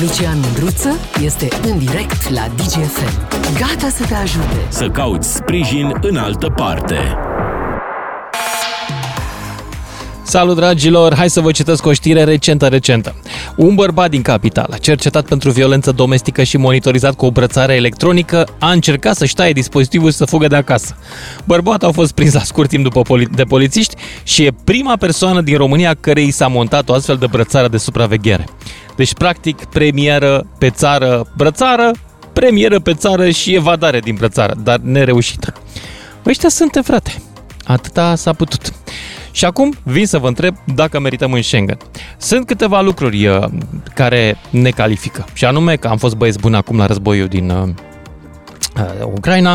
Lucian Mândruță este în direct la DJFM. Gata să te ajute să cauți sprijin în altă parte. Salut, dragilor! Hai să vă citesc o știre recentă. Un bărbat din capitală, cercetat pentru violență domestică și monitorizat cu o brățară electronică, a încercat să-și taie dispozitivul și să fugă de acasă. Bărbatul a fost prins la scurt timp de polițiști și e prima persoană din România care i s-a montat o astfel de brățară de supraveghere. Deci, practic, premieră pe țară brățară, premieră pe țară și evadare din brățară, dar nereușită. Ăștia suntem, frate. Atâta s-a putut. Și acum vin să vă întreb dacă merităm în Schengen. Sunt câteva lucruri care ne califică. Și anume că am fost băieți buni acum la războiul din Ucraina,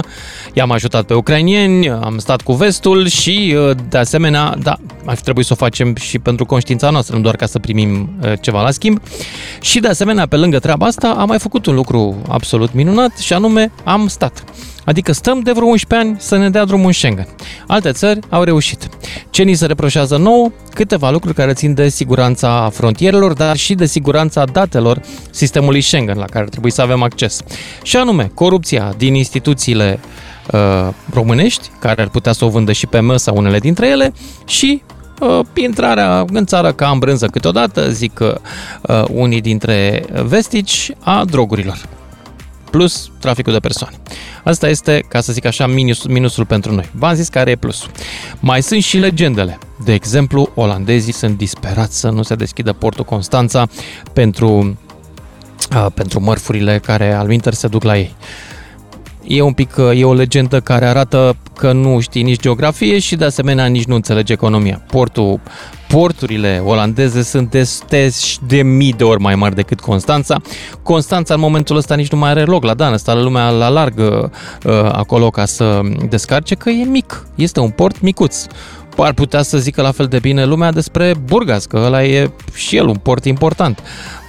i-am ajutat pe ucrainieni, am stat cu vestul și, de asemenea, da, ar trebui să o facem și pentru conștiința noastră, nu doar ca să primim ceva la schimb. Și, de asemenea, pe lângă treaba asta, am mai făcut un lucru absolut minunat și anume am stat. Adică stăm de vreo 11 ani să ne dea drumul în Schengen. Alte țări au reușit. Ce ni se reproșează nouă? Câteva lucruri care țin de siguranța frontierelor, dar și de siguranța datelor sistemului Schengen, la care trebuie să avem acces. Și anume, corupția din instituțiile românești, care ar putea să o vândă și pe măsa unele dintre ele, și intrarea în țară ca în brânză câteodată, zic unii dintre vestici, a drogurilor. Plus traficul de persoane. Asta este, ca să zic așa, minusul pentru noi. V-am zis care e plusul. Mai sunt și legendele. De exemplu, olandezii sunt disperați să nu se deschidă portul Constanța pentru mărfurile care alminteri se duc la ei. E o legendă care arată că nu știi nici geografie și, de asemenea, nici nu înțelegi economia. Porturile olandeze sunt de mii de ori mai mari decât Constanța. Constanța, în momentul ăsta, nici nu mai are loc la Dan. Stă lumea la larg acolo ca să descarce, că e mic. Este un port micuț. Ar putea să zică la fel de bine lumea despre Burgas, că ăla e și el un port important.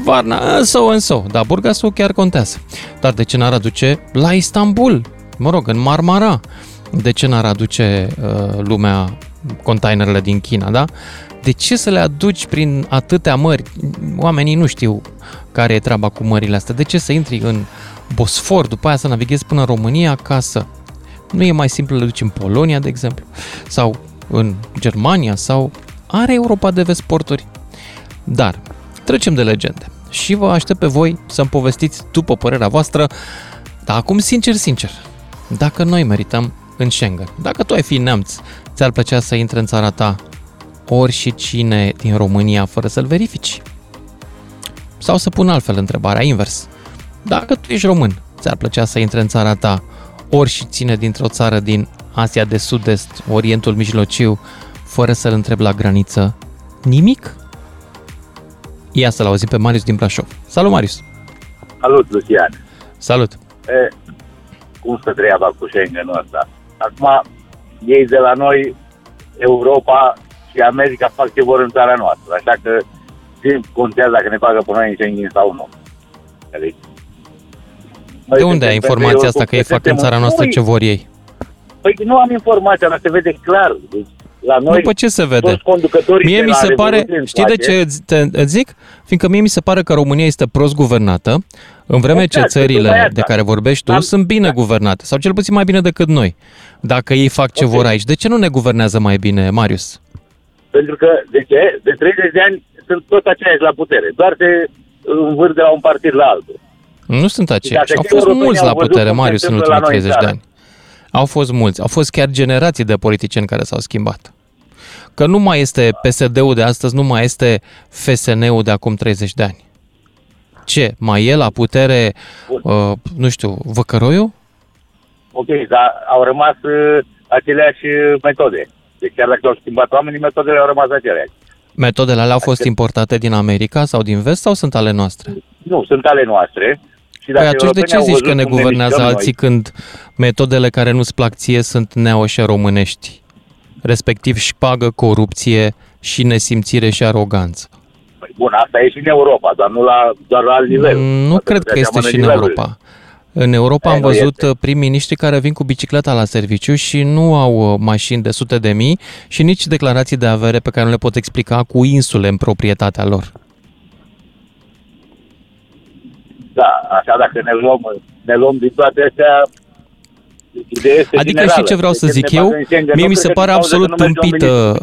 Varna, însă, dar Burgasul chiar contează. Dar de ce n-ar aduce la Istanbul? În Marmara. De ce n-ar aduce lumea containerele din China, da? De ce să le aduci prin atâtea mări? Oamenii nu știu care e treaba cu mările astea. De ce să intri în Bosfor, după aia să navighezi până în România acasă? Nu e mai simplu le duci în Polonia, de exemplu? Sau în Germania? Sau are Europa de vest porturi? Dar trecem de legende și vă aștept pe voi să-mi povestiți după părerea voastră, dar acum sincer, dacă noi merităm în Schengen. Dacă tu ai fi neamț, ți-ar plăcea să intre în țara ta ori și cine din România fără să-l verifici? Sau să pun altfel întrebarea, invers. Dacă tu ești român, ți-ar plăcea să intre în țara ta ori și cine dintr-o țară din Asia de Sud-Est, Orientul Mijlociu, fără să-l întrebi la graniță nimic? Ia să-l auzim pe Marius din Brașov. Salut, Marius! Salut, Lucian! Salut! Cum stă treaba cu Schengen-ul ăsta? Acum, ei de la noi, Europa și America fac ce vor în țara noastră, așa că contează dacă ne bagă pe noi în Schengen sau nu. Adică, de unde ai informația asta că ei fac în țara noastră ce vor ei? Păi nu am informația, dar se vede clar. Deci, la noi, după ce se vede? Mie mi se pare, știi de ce îți zic? Fiindcă mie mi se pare că România este prost guvernată, în vreme ce țările de care vorbești tu sunt bine guvernate, sau cel puțin mai bine decât noi. Dacă ei fac ce vor aici, de ce nu ne guvernează mai bine, Marius? Pentru că, de ce? De 30 de ani sunt tot aceiași la putere, doar se învârt de la un partid la altul. Nu sunt aceiași, au fost mulți la putere, Marius, în ultimii 30 de ani. Au fost mulți, au fost chiar generații de politicieni care s-au schimbat. Că nu mai este PSD-ul de astăzi, nu mai este FSN-ul de acum 30 de ani. Ce? Mai e la putere, nu știu, Văcăroiu? Ok, dar au rămas aceleași metode. Deci chiar dacă au schimbat oamenii, metodele au rămas aceleași. Metodele alea au fost importate din America sau din vest sau sunt ale noastre? Nu, sunt ale noastre. Păi atunci de ce zici că ne guvernează alții când metodele care nu-ți plac ție sunt neoșe românești, respectiv șpagă, corupție și nesimțire și aroganță? Păi bun, asta e și în Europa, dar nu doar la alt nivel. Nu cred că este și în Europa. În Europa am văzut prim-miniștri care vin cu bicicleta la serviciu și nu au mașini de sute de mii și nici declarații de avere pe care nu le pot explica cu insule în proprietatea lor. Da, așa dacă ne luăm din toate astea, ideea este adică generală. Și ce vreau să zic eu, mie mi se pare absolut tâmpită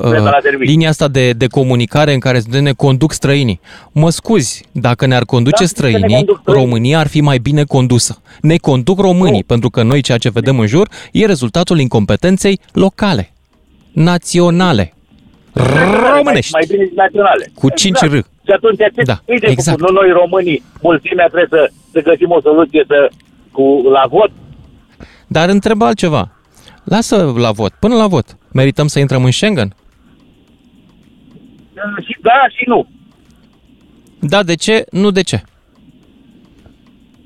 linia asta de comunicare în care ne conduc străinii. Mă scuzi, dacă ne-ar conduce străinii, România ar fi mai bine condusă. Ne conduc românii, pentru că noi ceea ce vedem în jur e rezultatul incompetenței locale, naționale. Românești. Mai bine naționale. Cu 5 R. Și atunci, exact. Noi românii, mulțimea trebuie să găsim o soluție la vot. Dar întreb altceva. Lasă la vot. Până la vot. Merităm să intrăm în Schengen? Și da, și nu. Da, de ce? Nu, de ce?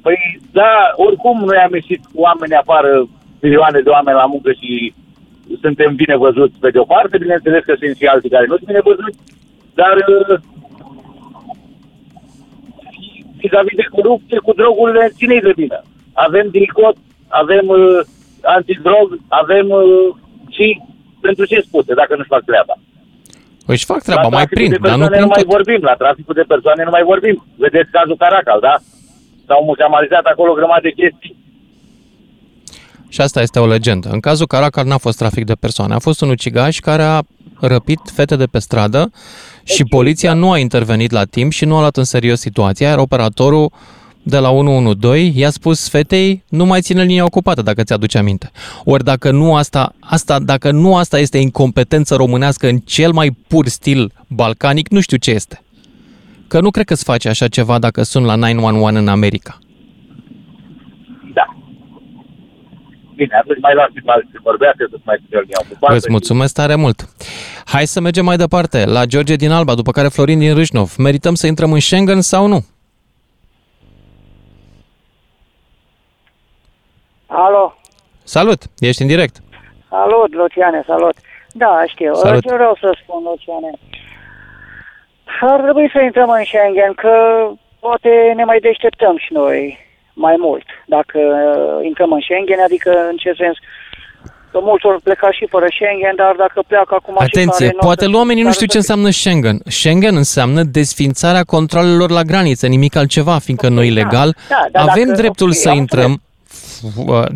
Păi, da, oricum noi am ieșit oameni afară, milioane de oameni la muncă și suntem bine văzuți pe de-o parte, bineînțeles că sunt și alții care nu sunt bine văzuți, dar vis-a-vis de corupție, cu drogurile, cine-i de vină? Avem DICOT, avem antidrog, avem și pentru ce spune, dacă nu-și fac treaba. Își fac treaba, mai prind, dar nu prind. Nu mai vorbim, la traficul de persoane nu mai vorbim. Vedeți cazul Caracal, da? S-au mușamalizat acolo grămadă de chestii. Și asta este o legendă. În cazul Caracal n-a fost trafic de persoane. A fost un ucigaș care a răpit fete de pe stradă și poliția nu a intervenit la timp și nu a luat în serios situația, iar operatorul de la 112 i-a spus fetei, nu mai ține linia ocupată, dacă ți-aduce aminte. Ori dacă nu asta este incompetență românească în cel mai pur stil balcanic, nu știu ce este. Că nu cred că-ți face așa ceva dacă suni la 911 în America. Bine, atunci mai las să vorbească, să-ți mai spune linia ocupată. Îți mulțumesc tare mult. Hai să mergem mai departe, la George din Alba, după care Florin din Râșnov. Merităm să intrăm în Schengen sau nu? Alo. Salut, ești în direct. Salut, Luciane, salut. Da, știu. Salut. Ce vreau să spun, Luciane? Ar trebui să intrăm în Schengen, că poate ne mai deșteptăm și noi mai mult. Dacă intrăm în Schengen, adică în ce sens? Că mulți ori pleca și fără Schengen, dar dacă pleacă acum... Atenție, poate oamenii nu știu ce înseamnă Schengen. Schengen înseamnă desfințarea controlelor la graniță, nimic altceva, fiindcă noi legal avem dreptul să intrăm.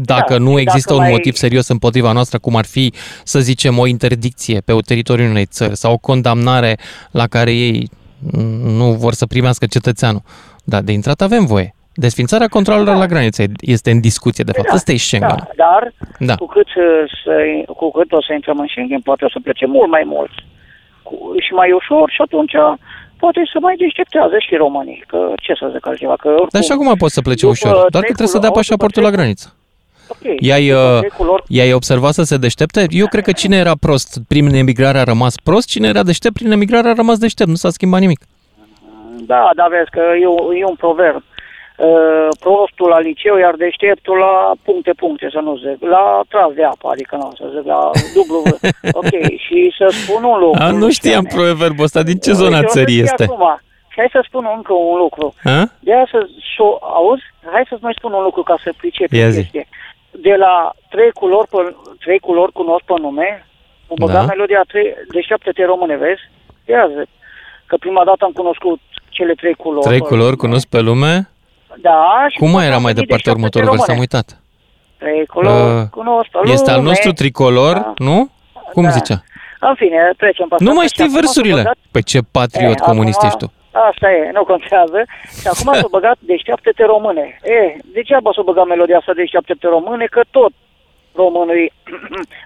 Dacă nu există un motiv serios împotriva noastră, cum ar fi, să zicem, o interdicție pe teritoriul unei țări sau o condamnare la care ei nu vor să primească cetățeanul. Dar de intrat avem voie. Desfințarea controlelor la graniță este în discuție, de fapt. Asta e Schengen. Da, dar cu cât o să intrăm în Schengen, poate o să plece mult mai mult și mai ușor și atunci... Poate să mai deșteptează și românii, că ce să zic altceva, că oricum... Dar și acum poți să plece ușor, doar că trebuie să dea pașaportul la graniță. Okay. I-ai observat să se deștepte? Eu cred că cine era prost prin emigrare a rămas prost, cine era deștept prin emigrare a rămas deștept, nu s-a schimbat nimic. Da, dar vezi că e un proverb. Prostul la liceu, iar deșteptul la puncte, să nu zic, la tras de apă, adică nu, să zic, la dublu. Ok, și să spun un lucru. Nu știam proverbul ăsta, din ce zona țării este? Acum. Și hai să spun încă un lucru. De aia auzi? Hai să-ți mai spun un lucru ca să pricepi chestia. De la trei culori cunosc pe nume, o băga melodia de șapte române, vezi? De aia zic că prima dată am cunoscut cele trei culori. Trei culori cunosc pe lume? Da, și cum mai era mai departe următorul vers? Am uitat. Tricolor, este al nostru tricolor, nu? Cum zicea? În fine, trecem pe... Nu mai știi versurile. Păi ce patriot comunist ești tu. Asta e, nu contează. Și acum s-a băgat deșteaptă-te române. Degeaba s-a băgat melodia asta deșteaptă-te române, că tot românii,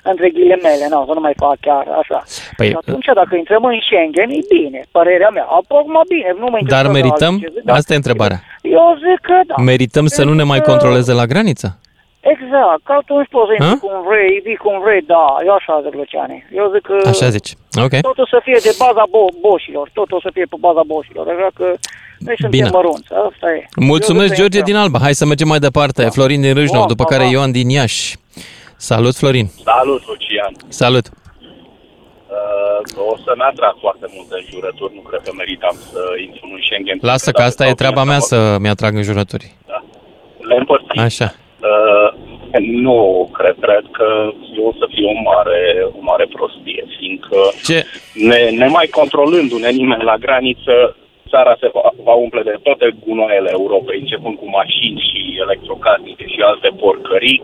între ghilimele, nu mai fac chiar așa. Păi, și atunci, dacă intrăm în Schengen, e bine, părerea mea. Acum bine, nu mă interesează. Dar merităm? Asta e întrebarea. Eu zic că da. Merităm să nu ne mai controleze la graniță? Exact, că atunci poți să intri cum vrei, vii cum vrei, da, eu așa zic, Luciane. Eu zic că așa zici. Okay. Totul să fie de baza boșilor, totul să fie pe baza boșilor, așa că noi suntem mărunți, asta e. Mulțumesc, George din Alba, hai să mergem mai departe, da. Florin din Râșnov, după care Ioan din Iași. Salut, Florin! Salut, Lucian! Salut! O să n-atrag foarte multe înjurături, nu cred că meritam să intru în Schengen. Lasă că asta e treaba mea să mi-atrag înjurături. Da. Le împărțim. Așa. Nu, cred că o să fie o mare prostie, fiindcă ne mai controlându-ne nimeni la graniță, țara se va umple de toate gunoaiele Europei, începând cu mașini și electrocasnice și alte porcării.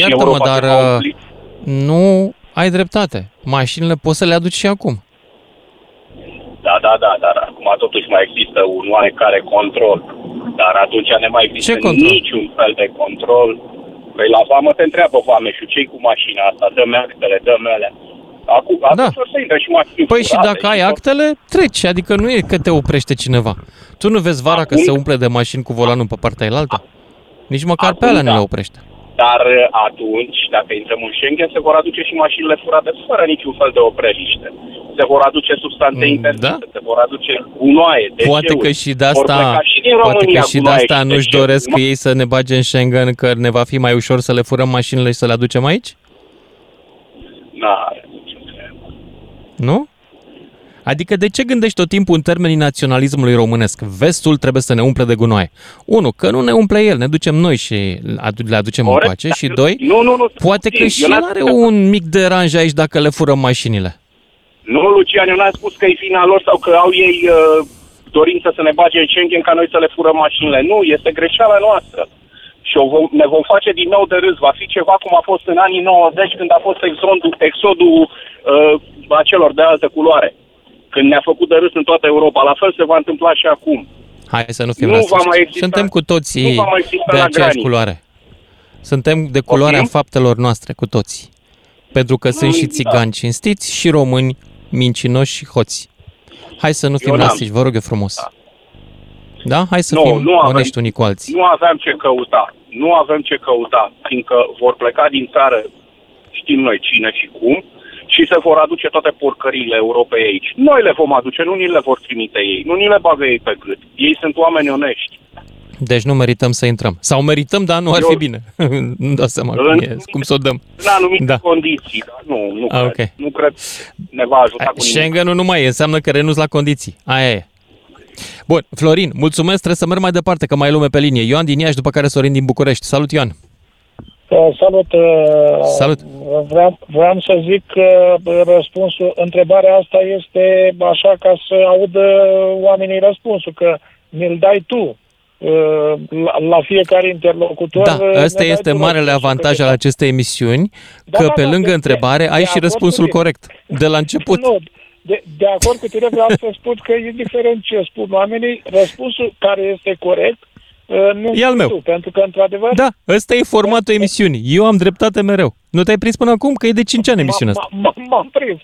Iartă-mă, dar nu ai dreptate. Mașinile poți să le aduci și acum. Da, dar acum totuși mai există un oarecare control. Dar atunci nu mai există niciun fel de control. Păi la vamă te întreabă vameșul, ce-i cu mașina asta? Dă-mi actele, dă-mi alea. Atunci o să intre și mașini. Păi și dacă ai actele, treci. Adică nu e că te oprește cineva. Tu nu vezi vara acum, că se umple de mașini cu volanul pe partea ailaltă? Nici măcar acum, pe alea nu le oprește. Dar atunci, dacă intrăm în Schengen, se vor aduce și mașinile furate fără niciun fel de opreliște. Se vor aduce substanțe interzise, se vor aduce gunoaie, deșeuri. Poate că și de asta, nu-și doresc ei să ne bage în Schengen, că ne va fi mai ușor să le furăm mașinile și să le aducem aici? Nu? Adică de ce gândești tot timpul în termenii naționalismului românesc? Vestul trebuie să ne umple de gunoaie. 1. Că nu ne umple el, ne ducem noi și le aducem în pace. Și 2. Poate că și el are un mic deranj aici dacă le furăm mașinile. Nu, Lucian, eu n-am spus că e fina lor sau că au ei dorință să ne bage în Schengen ca noi să le furăm mașinile. Nu, este greșeala noastră. Și ne vom face din nou de râs. Va fi ceva cum a fost în anii 90 când a fost exodul acelor de altă culoare. Când ne-a făcut de râs în toată Europa. La fel se va întâmpla și acum. Hai să nu fim rasiști. Suntem cu toții de aceeași culoare. Suntem de culoarea faptelor noastre, cu toții. Pentru că sunt și țigani cinstiți și români mincinoși și hoți. Hai să nu fim rasiști, vă rog eu frumos. Da? Hai să fim onești unii cu alții. Nu avem ce căuta. Nu avem ce căuta. Fiindcă vor pleca din țară, știm noi cine și cum, și se vor aduce toate porcările Europei aici. Noi le vom aduce, nu ni le vor trimite ei, nu ni le bagă ei pe gât. Ei sunt oameni onești. Deci nu merităm să intrăm. Sau merităm, dar nu ar fi bine. Nu dau seama cum să o dăm. În anumite condiții, dar nu cred ne va ajuta cu nimic. Schengen-ul nu mai e, înseamnă că renunți la condiții. Aia e. Bun, Florin, mulțumesc, trebuie să merg mai departe, că mai e lume pe linie. Ioan din Iași, după care Sorin din București. Salut, Ioan! Salut! Vreau să zic că răspunsul, întrebarea asta este așa ca să audă oamenii răspunsul, că mi-l dai tu la fiecare interlocutor. Da, ăsta este marele avantaj al acestei emisiuni, că pe lângă întrebare ai și răspunsul corect, de la început. De acord cu tine, vreau să spun că indiferent ce spun oamenii, răspunsul care este corect, e al meu. Pentru că, într-adevăr... Da, ăsta e formatul emisiunii. Eu am dreptate mereu. Nu te-ai prins până acum că e de 5 ani emisiunea asta. M-am prins,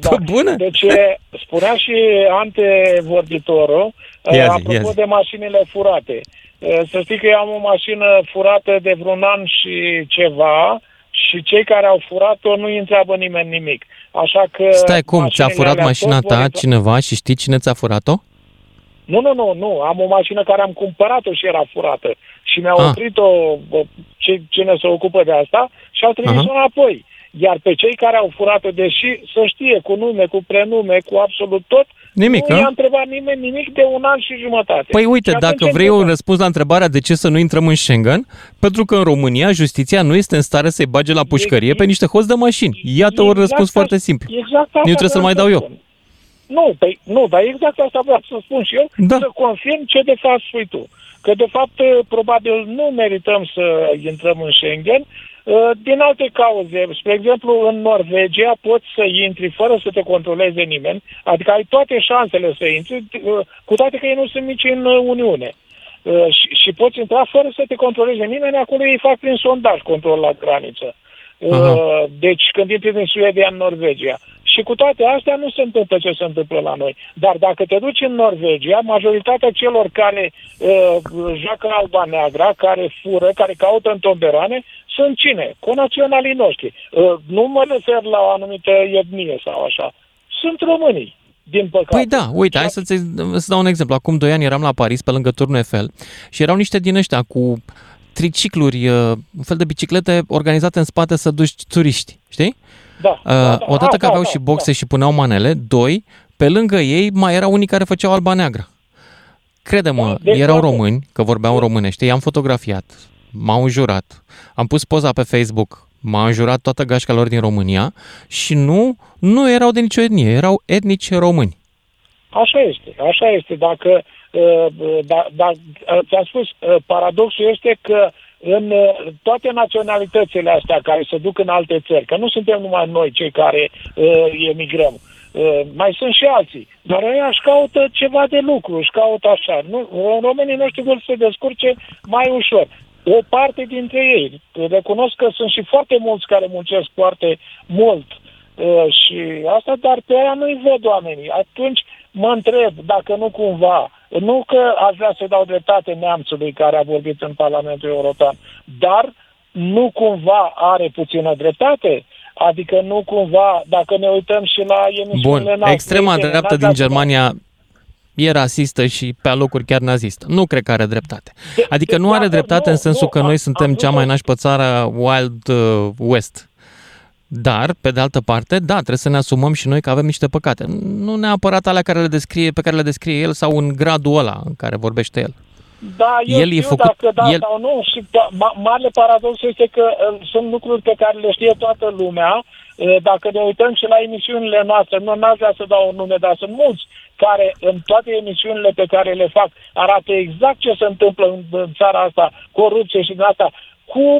da. Bună! Deci, spunea și antevorbitorul, apropo de mașinile furate. Să știi că eu am o mașină furată de vreun an și ceva și cei care au furat-o nu-i întreabă nimeni nimic. Așa că... Stai, cum? Ți-a furat mașina ta cineva și știi cine ți-a furat-o? Nu. Am o mașină care am cumpărat-o și era furată. Și mi-a oprit-o cine se ocupă de asta și au trimis-o înapoi. Iar pe cei care au furat-o, deși să știe cu nume, cu prenume, cu absolut tot, nimic, nu i-a întrebat nimeni nimic de un an și jumătate. Păi uite, dacă vrei un răspuns la întrebarea de ce să nu intrăm în Schengen, pentru că în România justiția nu este în stare să-i bage la pușcărie pe niște hoți de mașini. Iată un răspuns foarte simplu. Exact, nu trebuie să-l mai dau eu. Nu, dar exact asta vreau să spun și eu, să confirm ce de fapt spui tu. Că de fapt probabil nu merităm să intrăm în Schengen din alte cauze. Spre exemplu, în Norvegia poți să intri fără să te controleze nimeni, adică ai toate șansele să intri, cu toate că ei nu sunt nici în Uniune. Și poți intra fără să te controleze nimeni, acolo ei fac prin sondaj control la graniță. Deci când intri din Suedia în Norvegia. Și cu toate astea nu se întâmplă ce se întâmplă la noi. Dar dacă te duci în Norvegia, majoritatea celor care joacă alba neagra, care fură, care caută în tomberane, sunt cine? Conaționalii noștri. Nu mă refer la o anumită etnie sau așa. Sunt românii, din păcate. Păi da, uite, hai să dau un exemplu. Acum 2 ani eram la Paris, pe lângă Turnul Eiffel, și erau niște din ăștia cu tricicluri, un fel de biciclete organizate în spate să duci turiști, știi? Da. Odată că aveau și boxe și puneau manele, 2, pe lângă ei mai erau unii care făceau alba neagră. Crede-mă, erau români, că vorbeau românește, i-am fotografiat, m-au înjurat, am pus poza pe Facebook, m-a înjurat toată gașca lor din România și nu erau de nicio etnie, erau etnici români. Așa este, așa este. Dacă, ți-am spus, paradoxul este că în toate naționalitățile astea care se duc în alte țări, că nu suntem numai noi cei care emigrăm, mai sunt și alții, dar ei își caută ceva de lucru, își caută așa. Nu, românii noștri vor să se descurce mai ușor. O parte dintre ei, recunosc că sunt și foarte mulți care muncesc foarte mult și asta, dar pe aia nu-i văd oamenii. Atunci mă întreb dacă nu cumva, nu că aș vrea să dau dreptate neamțului care a vorbit în Parlamentul European, dar nu cumva are puțină dreptate? Adică nu cumva, dacă ne uităm și la emisiunile... Bun, extrema dreaptă din Germania e rasistă și pe alocuri chiar nazistă. Nu cred că are dreptate. Adică nu are dreptate în sensul că noi suntem cea mai nașpa țară Wild West. Dar, pe de altă parte, da, trebuie să ne asumăm și noi că avem niște păcate. Nu neapărat alea care le descrie, pe care le descrie el sau în gradul ăla în care vorbește el. Da, eu el știu făcut, dacă da el... sau nu. Și marele paradox este că sunt lucruri pe care le știe toată lumea. Dacă ne uităm și la emisiunile noastre, nu n-aș vrea să dau un nume, dar sunt mulți care în toate emisiunile pe care le fac arată exact ce se întâmplă în țara asta, corupție și din asta, cu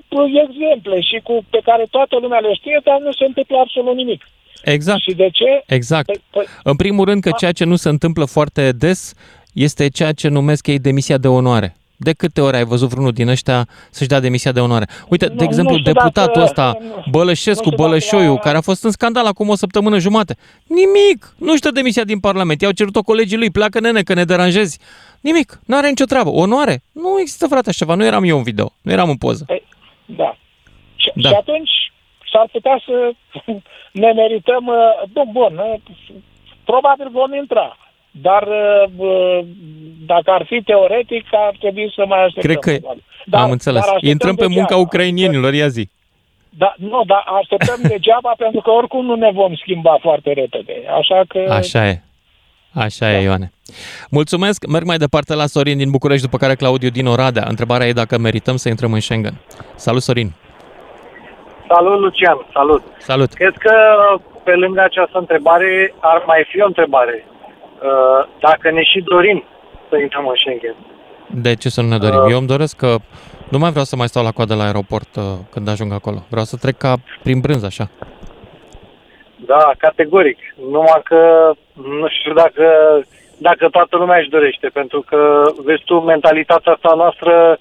exemple și cu pe care toată lumea le știe, dar nu se întâmplă absolut nimic. Exact. Și de ce? Exact. În primul rând că ceea ce nu se întâmplă foarte des este ceea ce numesc ei demisia de onoare. De câte ori ai văzut vreunul din ăștia să-și dea demisia de onoare? Uite, de exemplu, deputatul ăsta, Bălășescu, Bălășoiu, care a fost în scandal acum o săptămână jumate. Nimic! Nu-și dă demisia din Parlament. I-au cerut-o colegii lui, pleacă nene că ne deranjezi. Nimic! N-are nicio treabă. Onoare? Nu există, frate, așa ceva. Nu eram eu în video. Nu eram în poză. Da. Și atunci s-ar putea să ne merităm... Bun, probabil vom intra. Dar dacă ar fi teoretic, ar trebui să mai așteptăm. Cred că am înțeles. Intrăm pe munca ucrainienilor, ia zi. Da, nu, dar așteptăm degeaba pentru că oricum nu ne vom schimba foarte repede. Așa că... Așa e. Așa da. E, Ioane. Mulțumesc. Merg mai departe la Sorin din București, după care Claudiu din Oradea. Întrebarea e dacă merităm să intrăm în Schengen. Salut, Sorin. Salut, Lucian. Salut. Salut. Cred că pe lângă această întrebare ar mai fi o întrebare. Dacă ne și dorim să intrăm în Schengen. De ce să nu ne dorim? Eu îmi doresc că nu mai vreau să mai stau la coadă la aeroport când ajung acolo. Vreau să trec ca prin brânză, așa. Da, categoric. Numai că nu știu dacă toată lumea își dorește, pentru că, vezi tu, mentalitatea asta noastră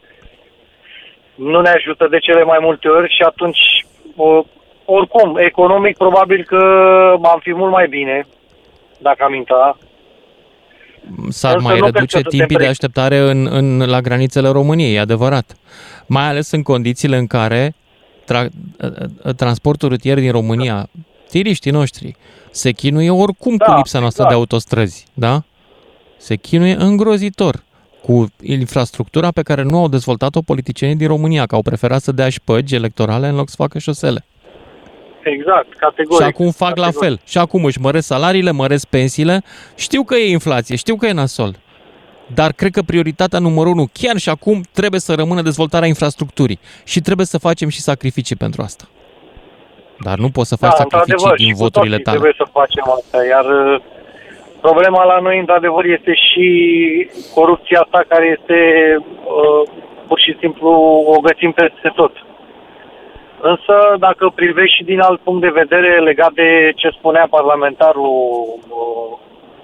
nu ne ajută de cele mai multe ori și atunci, oricum, economic, probabil că am fi mult mai bine, dacă am intrat. S-ar însă mai reduce timpii de așteptare la granițele României, e adevărat. Mai ales în condițiile în care transportul rutier din România, tiriștii noștri, se chinuie oricum cu lipsa noastră de autostrăzi, da? Se chinuie îngrozitor cu infrastructura pe care nu au dezvoltat-o politicienii din România, că au preferat să dea șpăgi electorale în loc să facă șosele. Exact, categoric. Și acum fac la fel. Și acum își măresc salariile, măresc pensiile. Știu că e inflație, știu că e nasol. Dar cred că prioritatea numărul 1 chiar și acum trebuie să rămână dezvoltarea infrastructurii. Și trebuie să facem și sacrificii pentru asta. Dar nu poți să faci sacrificii din voturile tale. Trebuie să facem asta. Iar problema la noi, într-adevăr, este și corupția asta care este pur și simplu o găsim peste tot. Însă, dacă privești și din alt punct de vedere legat de ce spunea parlamentarul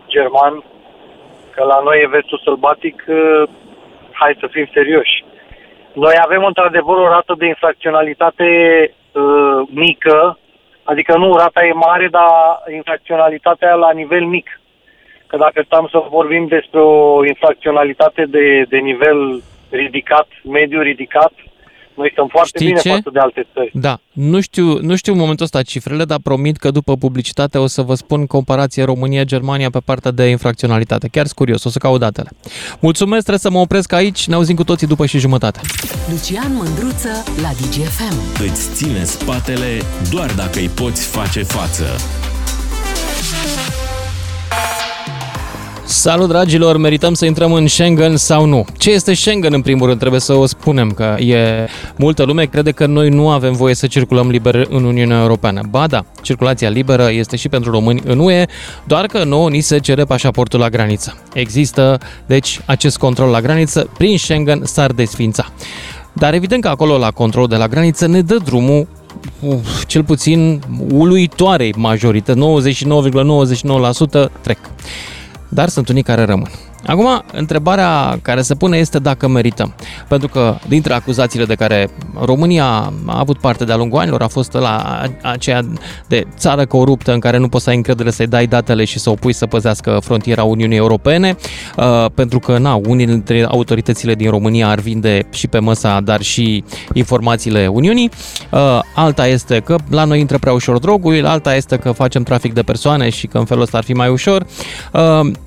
german, că la noi e vestul sălbatic, hai să fim serioși. Noi avem într-adevăr o rată de infracționalitate mică, adică nu, rata e mare, dar infracționalitatea la nivel mic. Că dacă stăm să vorbim despre o infracționalitate de nivel ridicat, mediu ridicat, noi stăm foarte bine față de alte țări. Da, nu știu în momentul ăsta cifrele, dar promit că după publicitate o să vă spun comparație România-Germania pe partea de infracționalitate. Chiar sunt curios, o să caut datele. Mulțumesc, trebuie să mă opresc aici, ne auzim cu toții după și jumătate. Lucian Mândruță la DJFM. Îți ține spatele doar dacă îi poți face față. Salut, dragilor! Merităm să intrăm în Schengen sau nu? Ce este Schengen, în primul rând? Trebuie să o spunem, că e multă lume crede că noi nu avem voie să circulăm liber în Uniunea Europeană. Ba da, circulația liberă este și pentru români în UE, doar că nouă ni se cere pașaportul la graniță. Există, deci, acest control la graniță, prin Schengen s-ar desfința. Dar evident că acolo, la control de la graniță, ne dă drumul cel puțin uluitoarei majorități, 99,99% trec. Dar sunt unii care rămân. Acum, întrebarea care se pune este dacă merităm. Pentru că dintre acuzațiile de care România a avut parte de-a lungul anilor a fost la aceea de țară coruptă în care nu poți să ai încredere să-i dai datele și să o pui să păzească frontiera Uniunii Europene, pentru că, unii dintre autoritățile din România ar vinde și pe măsa, dar și informațiile Uniunii. Alta este că la noi intră prea ușor drogul, alta este că facem trafic de persoane și că în felul ăsta ar fi mai ușor.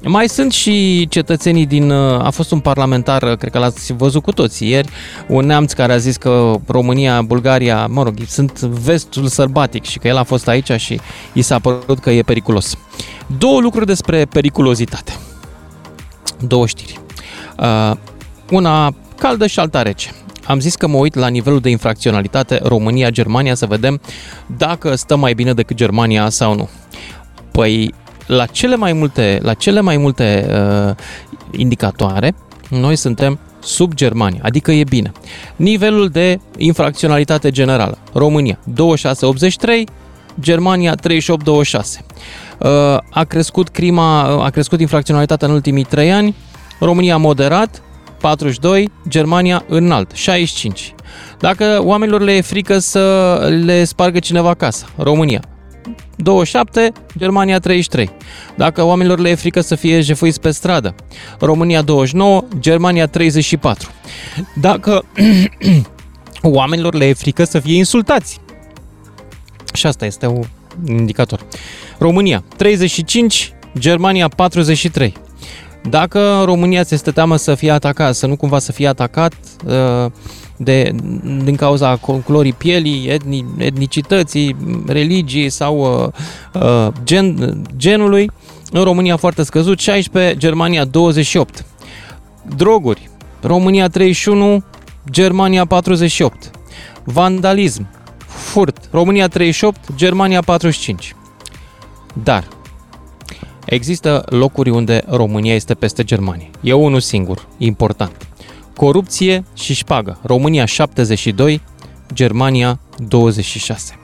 Mai sunt și cetățenii din... A fost un parlamentar, cred că l-ați văzut cu toții ieri, un neamț care a zis că România, Bulgaria, sunt vestul sărbatic și că el a fost aici și i s-a părut că e periculos. Două lucruri despre periculozitate. Două știri. Una caldă și alta rece. Am zis că mă uit la nivelul de infracționalitate România-Germania să vedem dacă stăm mai bine decât Germania sau nu. Păi, la cele mai multe indicatoare, noi suntem sub Germania, adică e bine. Nivelul de infracționalitate generală, România 26,83, Germania 38,26. A crescut infracționalitatea în ultimii 3 ani, România moderat, 42, Germania înalt, 65. Dacă oamenilor le e frică să le spargă cineva casa, România 27, Germania 33. Dacă oamenilor le e frică să fie jefuiți pe stradă, România 29, Germania 34. Dacă oamenilor le e frică să fie insultați, și asta este un indicator, România 35, Germania 43. Dacă România ți este teamă să fie atacat, să nu cumva să fie atacat din cauza culorii pielii, etnicității, religiei sau genului, în România foarte scăzut, 16, Germania 28. Droguri, România 31, Germania 48. Vandalism, furt, România 38, Germania 45. Dar există locuri unde România este peste Germania. E unul singur, important. Corupție și șpagă. România 72, Germania 26.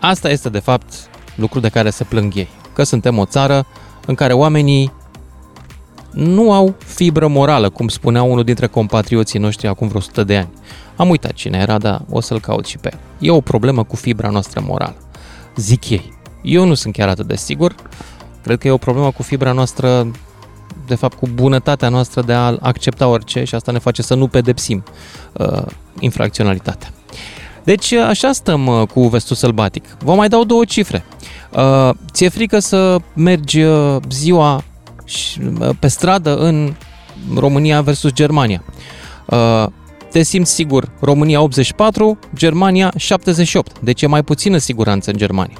Asta este, de fapt, lucru de care se plâng ei. Că suntem o țară în care oamenii nu au fibră morală, cum spunea unul dintre compatrioții noștri acum vreo 100 de ani. Am uitat cine era, dar o să-l caut și pe el. E o problemă cu fibra noastră morală, zic ei. Eu nu sunt chiar atât de sigur. Cred că e o problemă cu fibra noastră, de fapt cu bunătatea noastră de a accepta orice, și asta ne face să nu pedepsim infracționalitatea. Deci așa stăm cu vestul sălbatic. Vă mai dau două cifre. Ți-e frică să mergi ziua pe stradă în România versus Germania. Te simți sigur, România 84, Germania 78. Deci e mai puțină siguranță în Germania.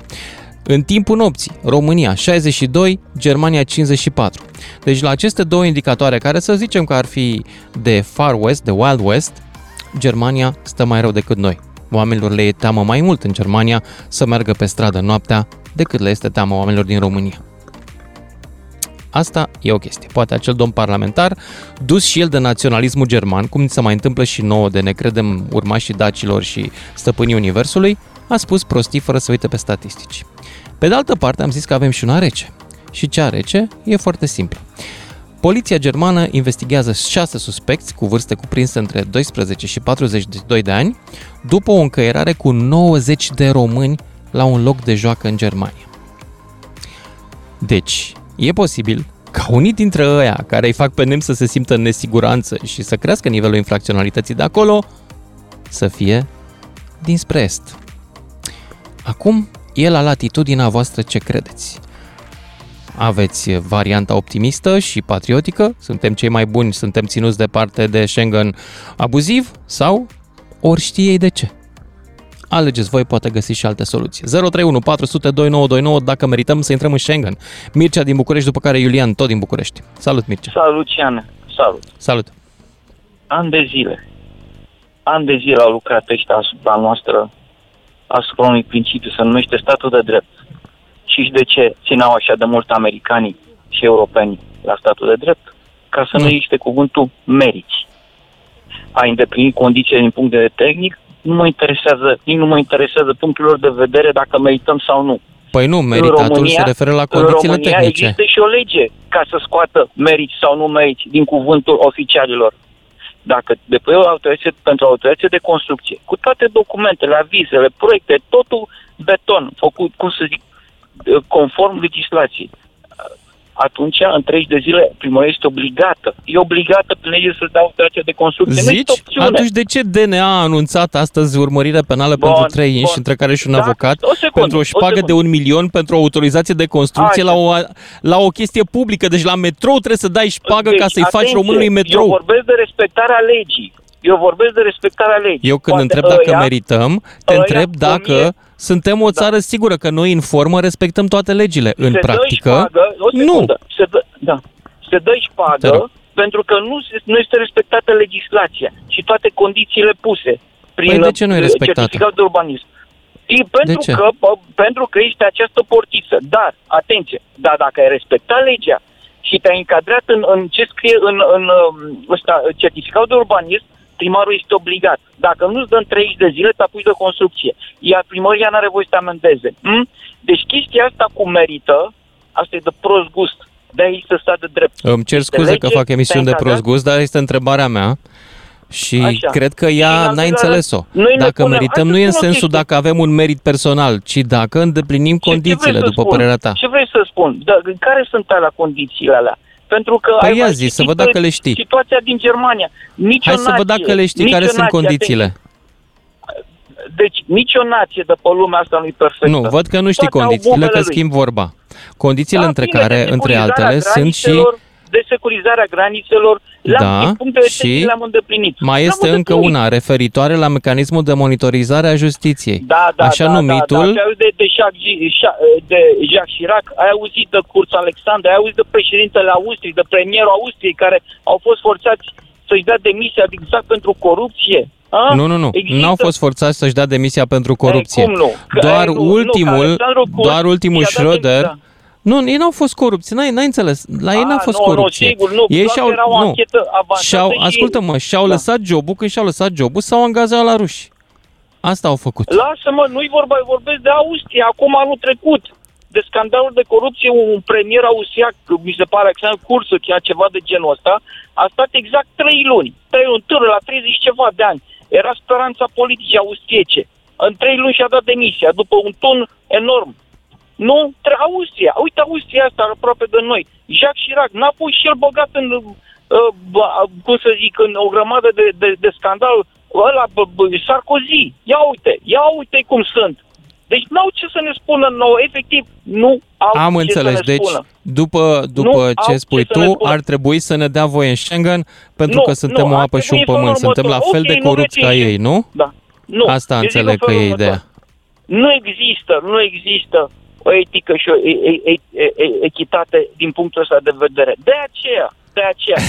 În timpul nopții, România 62, Germania 54. Deci la aceste două indicatoare, care să zicem că ar fi de Far West, de Wild West, Germania stă mai rău decât noi. Oamenilor le e teamă mai mult în Germania să meargă pe stradă noaptea decât le este teamă oamenilor din România. Asta e o chestie. Poate acel domn parlamentar, dus și el de naționalismul german, cum se mai întâmplă și nouă de ne credem urmașii dacilor și stăpânii universului, a spus prostii fără să uite pe statistici. Pe de altă parte, am zis că avem și una rece. Și cea rece e foarte simplă. Poliția germană investigează 6 suspecți cu vârste cuprinse între 12 și 42 de ani după o încăierare cu 90 de români la un loc de joacă în Germania. Deci, e posibil ca unii dintre ăia care îi fac pe nemți să se simtă în nesiguranță și să crească nivelul infracționalității de acolo să fie dinspre est. Acum e la latitudinea voastră ce credeți. Aveți varianta optimistă și patriotică, suntem cei mai buni, suntem ținuți departe de Schengen abuziv, sau ori știe ei de ce. Alegeți voi, poate găsiți și alte soluții. 031 400 2929 dacă merităm să intrăm în Schengen. Mircea din București, după care Iulian, tot din București. Salut, Mircea. Salut, Lucian. Salut. Salut. An de zile au lucrat ăștia asupra noastră, asupra unui principiu, se numește statul de drept. Și de ce țineau așa de mult americanii și europenii la statul de drept? Ca să nu existe cuvântul meriți. A îndeplinit condițiile din punct de vedere tehnic, nu mă interesează, nici nu mă interesează punctul lor de vedere dacă merităm sau nu. Păi nu, meritatul se referă la condițiile tehnice. În România există și o lege ca să scoată meriți sau nu meriți din cuvântul oficialilor. Dacă depui pentru autorizație de construcție, cu toate documentele, avizele, proiecte, totul beton, făcut, cum să zic, conform legislației, atunci, în 30 de zile, primăria este obligată. E obligată prin lege să-ți dea autorizație de construcție. Zici? Atunci de ce DNA a anunțat astăzi urmărire penală pentru 3 inși, între care și un avocat, pentru o șpagă de 1 milion, pentru o autorizație de construcție la o chestie publică? Deci la metrou trebuie să dai șpagă ca să-i faci românului metrou. Eu vorbesc de respectarea legii. Eu când întreb dacă merităm, te întreb dacă suntem o țară sigură, că noi în formă respectăm toate legile. În practică, șpagă, nu. Se dă șpagă pentru că nu este respectată legislația și toate condițiile puse prin certificatul de urbanism. Pentru că este această portiță. Dar, atenție, dacă ai respectat legea și te-ai încadrat în ce scrie în certificatul de urbanism, primarul este obligat. Dacă nu-ți dă în 30 de zile, te apuci de construcție. Iar primăria n-are voie să te amendeze. Deci chestia asta cu merită, asta e de prost gust. De-aia este stat de drept. Îmi cer scuze că fac emisiuni de prost gust, dar este întrebarea mea. Și așa. Cred că ea n-a înțeles-o. Dacă merităm, nu e în sensul dacă avem un merit personal, ci dacă îndeplinim condițiile, după părerea ta. Ce vrei să spun? Care sunt alea condițiile alea? Pentru că păi ia zi, să văd dacă le știi. Situația din Germania. Hai să văd dacă le știi, care sunt condițiile. Deci, nicio nație de pe lumea asta nu-i perfectă. Nu, văd că nu știi condițiile, că schimb vorba. Condițiile între altele, sunt și... Desecurizarea granițelor, le-am îndeplinit. Mai este încă una, referitoare la mecanismul de monitorizare a justiției. De Jacques Chirac, ai auzit de Curța Alexandra, ai auzit de președintele Austriei, de premierul Austriei, care au fost forțați să-și dea demisia exact pentru corupție. A? Nu. N-au fost forțați să-și dea demisia pentru corupție. Ei, cum nu? Doar ultimul Schröder... Nu, ei n-au fost corupți, n-ai înțeles. La ei n-a fost corupție. Sigur, nu. Ei și-au lăsat jobul, când și-au lăsat jobul, s-au angajat la ruși. Asta au făcut. Lasă-mă, nu-i vorba, vorbesc de Austria, acum anul trecut. De scandaluri de corupție, un premier austriac, mi se pare, Alexandru Kurz, ceva de genul ăsta, a stat exact 3 luni. 3 luni, la 30 ceva de ani. Era speranța politică austriece. În 3 luni și-a dat demisia, după un ton enorm. Nu, Austria. Uite Austria asta aproape de noi. Jacques Chirac n-a pus și el bogat în o grămadă de scandal ăla, Sarkozy. Ia uite cum sunt. Deci n-au ce să ne spună nouă, efectiv, nu au ce să ne spună. După ce spui tu, ar trebui să ne dea voie în Schengen pentru că suntem o apă și un pământ. Suntem la fel de corupți ca ei, nu? Da. Nu. Asta înțeleg că e ideea. Nu există o etică și o echitate din punctul ăsta de vedere. De aceea,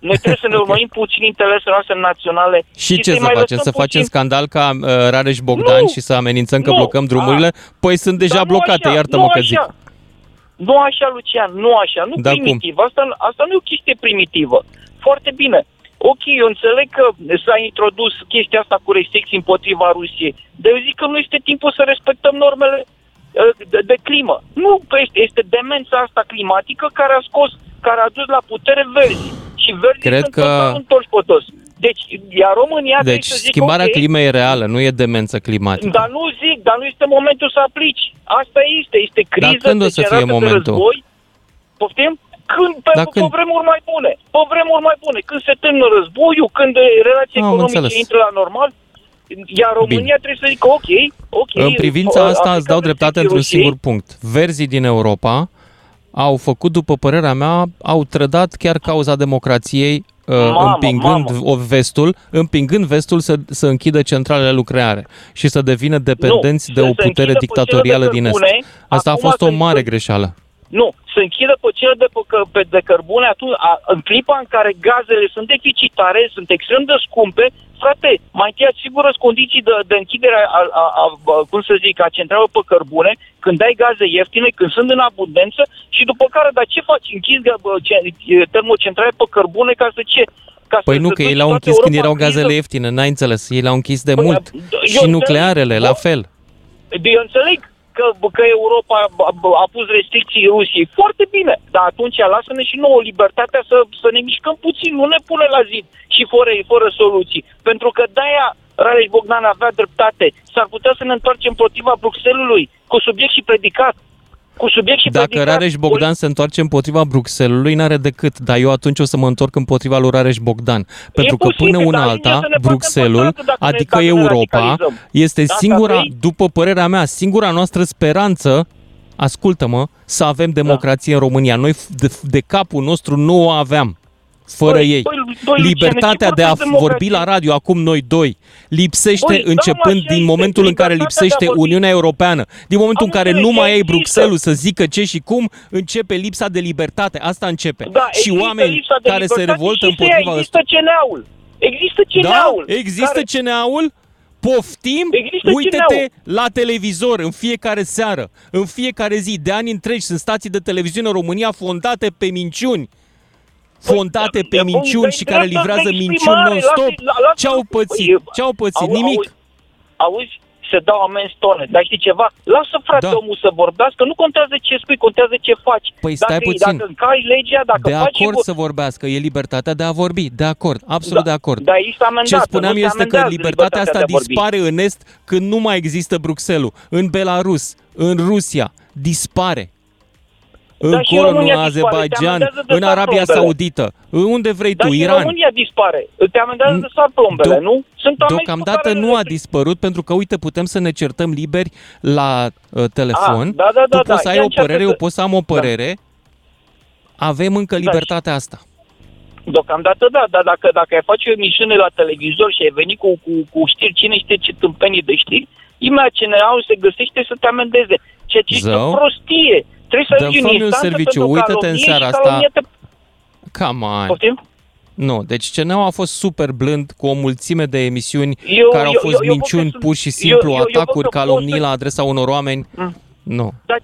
noi trebuie să ne urmărim puțin interesele noastre naționale. Și ce să facem? Să facem scandal ca Rareș Bogdan și să amenințăm că blocăm drumurile? Păi sunt deja blocate, iartă-mă că zic. Nu așa, Lucian, nu primitiv. Asta nu e o chestie primitivă. Foarte bine. Ok, eu înțeleg că s-a introdus chestia asta cu restricții împotriva Rusiei, dar eu zic că nu este timpul să respectăm normele de climă. Nu, este demența asta climatică care a dus la putere verzi. Și verzii sunt total întorși pe toți. Deci, iar România... Deci, schimbarea climei e reală, nu e demență climatică. Dar nu este momentul să aplici. Asta este criză degenerată de război. Poftim? Pe vremuri mai bune. Când se termină războiul, când relații economice intră la normal, iar România trebuie să zică ok. În privința asta îți dau dreptate într-un singur punct. Verzii din Europa au făcut, după părerea mea, au trădat chiar cauza democrației împingând vestul să închidă centralele nucleare și să devină dependenți de o putere dictatorială din Est. Asta a fost o mare greșeală. Nu, se închidă pe cele de cărbune atunci, în clipa în care gazele sunt deficitare, sunt extrem de scumpe, frate, mai întâi asigură-ți condiții de închidere a centrală pe cărbune, când ai gaze ieftine, când sunt în abundență și după care, dar ce faci? Închizi termocentrale pe cărbune ca să ce? Păi nu, că ei l-au închis când erau gazele ieftine, n-ai înțeles, ei l-au închis de mult. Și nuclearele, la fel. Eu înțeleg că Europa a pus restricții Rusiei. Foarte bine, dar atunci lasă-ne și nouă libertatea să ne mișcăm puțin, nu ne pune la zid și fără soluții. Pentru că de-aia Rareș Bogdan avea dreptate. S-ar putea să ne întoarcem împotriva Bruxellesului, cu subiect și predicat. Dacă Rareș Bogdan se întoarce împotriva Bruxellesului, n-are decât, dar eu atunci o să mă întorc împotriva lui Rareș Bogdan. Pentru că până una alta, Bruxelles, adică Europa, este singura, după părerea mea, singura noastră speranță, ascultă-mă, să avem democrație în România. Noi de capul nostru nu o aveam. Fără ei. Libertatea de a vorbi la radio acum noi doi lipsește începând din momentul în care lipsește Uniunea Europeană. Din momentul în care nu mai ai Bruxelles să zică ce și cum, începe lipsa de libertate. Asta începe. Da, și oameni care se revoltă împotriva ăsta. Există CNA-ul? Poftim, uite-te la televizor în fiecare seară, în fiecare zi, de ani întregi sunt stații de televiziune în România fondate pe minciuni. Fondate pe minciuni și care livrează minciuni non-stop. Ce-au pățit? Nimic. Auzi, se dau amenzi tone. Dar știi ceva? Lasă, frate, omul să vorbească. Nu contează ce spui, contează ce faci. Păi stai puțin. Dacă încalci legea, dacă faci... De acord să vorbească. E libertatea de a vorbi. De acord. Absolut de acord. Dar ești amendat. Ce spuneam este că libertatea asta dispare în Est când nu mai există Bruxelles. În Belarus, în Rusia, dispare. În Corona, Azerbaidjan, în Arabia Saudită, unde vrei tu, Iran. Dar România dispare. Te amendează de sar plombele, nu? Deocamdată nu a dispărut, pentru că, uite, putem să ne certăm liberi la telefon. Tu poți să ai o părere, eu pot să am o părere. Avem încă libertatea asta. Deocamdată dar dacă ai face o emisiune la televizor și ai venit cu știri, cine știe ce tâmpenii de știri, imediat CNA-ul se găsește să te amendeze. Ceea ce este o prostie. Dă-mi un serviciu, uită-te în seara asta. Come on. Nu, deci CNA-ul a fost super blând cu o mulțime de emisiuni care au fost minciuni, pur și simplu, atacuri, calomnii la adresa unor oameni. Nu. Dar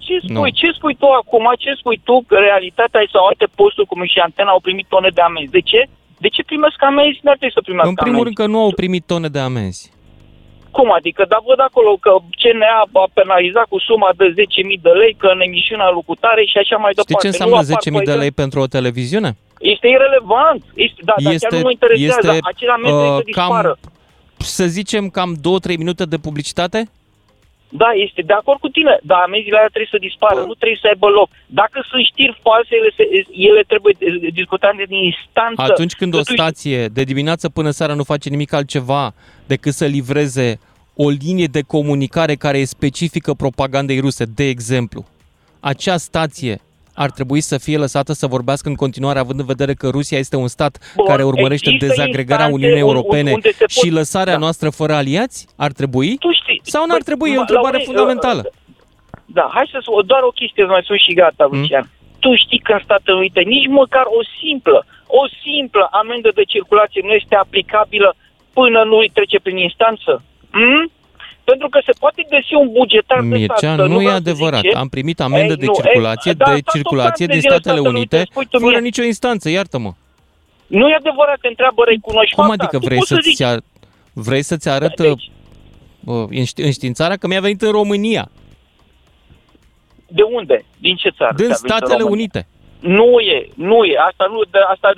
ce spui tu acum? Ce spui tu că realitatea sau alte posturi cum și Antena au primit tone de amenzi? De ce? De ce primesc amenzi? Nu ar trebui să primească amenzi. În primul rând că nu au primit tone de amenzi. Cum adică? Dar văd acolo că CNA a penalizat cu suma de 10.000 de lei, că în emisiunea lucutare și așa mai departe. Știi ce înseamnă 10.000 de lei pentru o televiziune? Este irelevant. Este, chiar nu mă interesează. Acela merită să dispară. Să zicem cam 2-3 minute de publicitate? Da, este de acord cu tine. Dar amenziile alea trebuie să dispară, nu trebuie să aibă loc. Dacă sunt știri false, ele trebuie discutate din instanță. Atunci când o stație de dimineață până seara nu face nimic altceva decât să livreze o linie de comunicare care e specifică propagandei ruse, de exemplu, acea stație ar trebui să fie lăsată să vorbească în continuare, având în vedere că Rusia este un stat care urmărește dezagregarea Uniunii Europene și lăsarea noastră fără aliați? Ar trebui? Sau nu ar trebui? E o întrebare fundamentală. Da, hai să spun doar o chestie, mai sunt și gata, Lucian. Tu știi că în Statele Unite nici măcar o simplă amendă de circulație nu este aplicabilă până nu îi trece prin instanță? Pentru că se poate găsi un bugetar de stat. Mircea, nu e adevărat. Am primit amendă de circulație, din Statele Unite, fără nicio instanță, iartă-mă. Nu e adevărat, te întreabă recunoștința. Cum adică vrei să-ți arăt înștiințarea că mi-a venit în România? De unde? Din ce țară? Din Statele Unite. Nu e. Asta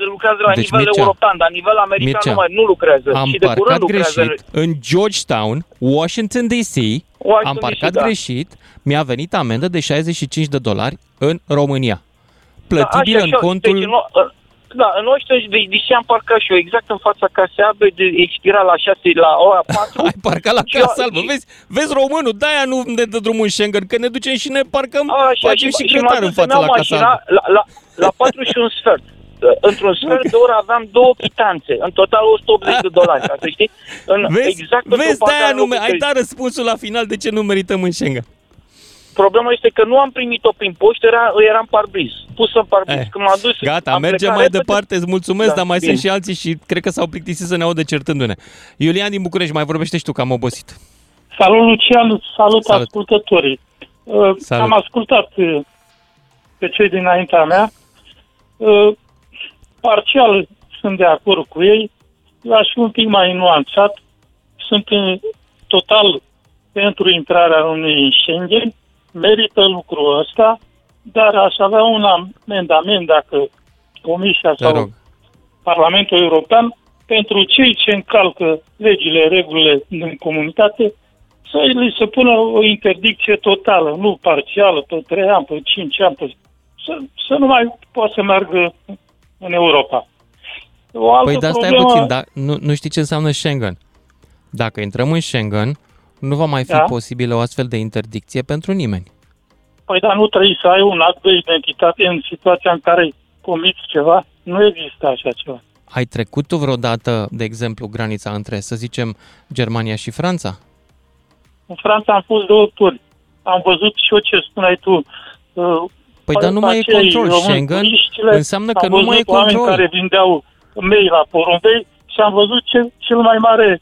lucrează la nivel european, dar la nivel american nu lucrează. Și de curând lucrează. Am parcat greșit în Georgetown, Washington DC, am parcat greșit, mi-a venit amendă de $65 în România. Plătibilă în contul... Deci, în Washington DC am parcat și eu, exact în fața Casei Albe, expira la 6, la ora 4. Ai parcat la Casa Albă, vezi românul, de-aia nu ne dă drumul în Schengen, că ne ducem și ne parcăm, facem și grătar în fața la Casa Albă. La 4 și un sfert. Într-un sfert de oră aveam două chitanțe, în total $180, ca să știi. Vezi, de-aia nu ai dat răspunsul la final de ce nu merităm în Schengen. Problema este că nu am primit-o prin poștă, era în parbriz. Pusă în parbriz. Când m-a dus, gata, mergem mai departe, îți mulțumesc, da, dar mai bine. Sunt și alții și cred că s-au plictisit să ne audă certându-ne. Iulian din București, mai vorbește și tu, că am obosit. Salut, Lucian, salut. Ascultătorii. Salut. Am ascultat pe cei dinaintea mea. Parțial sunt de acord cu ei, dar și un pic mai nuanțat. Sunt în total pentru intrarea României în Schengen, merită lucrul ăsta, dar aș avea un amendament, dacă Comisia sau Parlamentul European, pentru cei ce încalcă legile, regulile din comunitate, să li se pună o interdicție totală, nu parțială, pe 3 ani, pe 5 ani, să nu mai poată să meargă în Europa. Păi dar stai puțin, dar nu știi ce înseamnă Schengen. Dacă intrăm în Schengen, nu va mai fi posibilă o astfel de interdicție pentru nimeni. Păi dar nu trebuie să ai un act de identitate în situația în care comiți ceva? Nu există așa ceva. Ai trecut tu vreodată, de exemplu, granița între, să zicem, Germania și Franța? În Franța am fost 2 ori. Am văzut și eu ce spuneai tu. Păi dar nu mai e control. Schengen înseamnă că nu mai e control. Am văzut oameni care vindeau mei la porumbei și am văzut cel mai mare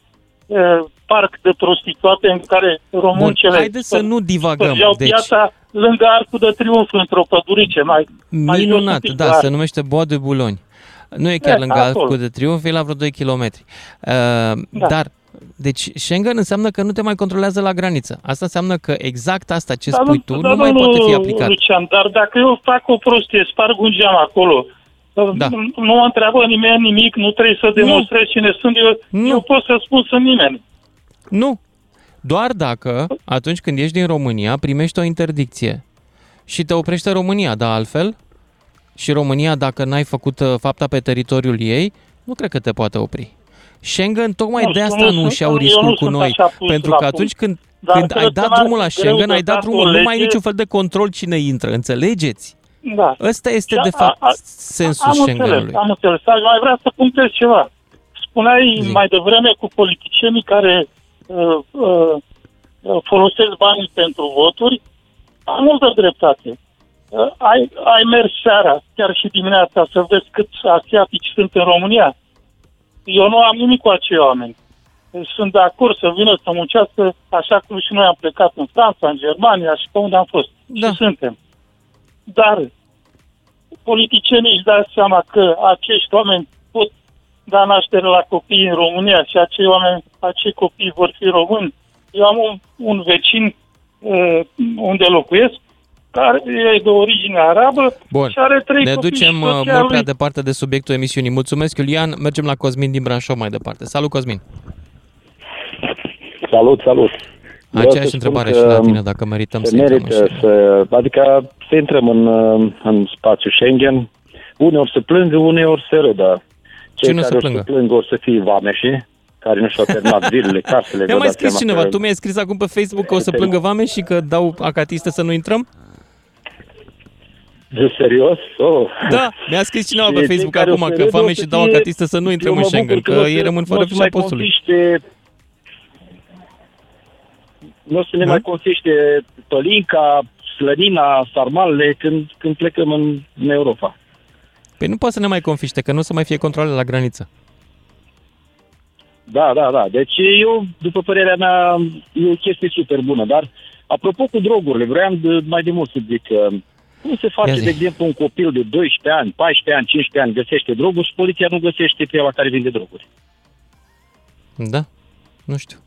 parc de prostituate în care româncele... Haideți să nu divagăm. Deci, piața lângă Arcul de Triumf, într-o pădurice mai... Minunat, mai da, se numește Bois de Boulogne. Nu e chiar lângă Arcul de Triumf, e la vreo 2 km. Dar, deci, Schengen înseamnă că nu te mai controlează la graniță. Asta înseamnă că exact asta ce spui tu nu mai poate fi aplicat. Lucian, dar dacă eu fac o prostie, sparg un geam acolo... Da. Nu mă întreabă nimeni nimic, nu trebuie să demonstrezi cine sunt, eu pot să spun să nimeni. Nu. Doar dacă, atunci când ești din România, primești o interdicție și te oprește România, dar altfel, și România, dacă n-ai făcut fapta pe teritoriul ei, nu cred că te poate opri. Schengen, tocmai de asta nu își iau riscul cu noi, pentru că atunci când ai dat drumul la Schengen, ai dat drumul, nu mai ai niciun fel de control cine intră, înțelegeți? Da. Ăsta este, de fapt, sensul Schengenului. Am înțeles. Mai vreau să punctez ceva. Spuneai mai devreme cu politicienii care folosesc banii pentru voturi. Am multă dreptate. Ai mers seara, chiar și dimineața, să vezi câți asiatici sunt în România. Eu nu am nimic cu acei oameni. Sunt de acord să vină să muncească, așa cum și noi am plecat în Franța, în Germania și pe unde am fost. Da. Și suntem. Dar politicienii își dau seama că acești oameni pot da naștere la copii în România și acei copii vor fi români. Eu am un vecin unde locuiesc, care e de origine arabă. Bun. Și are 3 copii. Ne ducem mult prea departe de subiectul emisiunii. Mulțumesc, Iulian. Mergem la Cosmin din Brașov mai departe. Salut, Cosmin. Salut. Aceeași întrebare și la tine, dacă merităm să intrăm în Schengen. Adică să intrăm în spațiul Schengen. Uneori se plâng, uneori se râdă. Cei care se plâng or să fie vameși, care nu și-au terminat zilele, casele. Mi-a mai scris cineva, tu mi-ai scris acum pe Facebook că o să plângă vameși și că dau acatiste să nu intrăm? De serios? Oh. Da, mi-a scris cineva pe Facebook acum că vameși dau acatiste să nu intrăm în Schengen, că ei rămân fără fișa postului. Nu să ne mai confiște Tolinca, Slănina, Sarmalele când plecăm în Europa. Păi nu poate să ne mai confiște, că nu o să mai fie controle la graniță. Da. Deci eu, după părerea mea, e o chestie super bună. Dar, apropo cu drogurile, vreau mai de mult să zic că cum se face, de exemplu, un copil de 12 ani, 14 ani, 15 ani găsește droguri și poliția nu găsește pe ea care vinde droguri? Da, nu știu.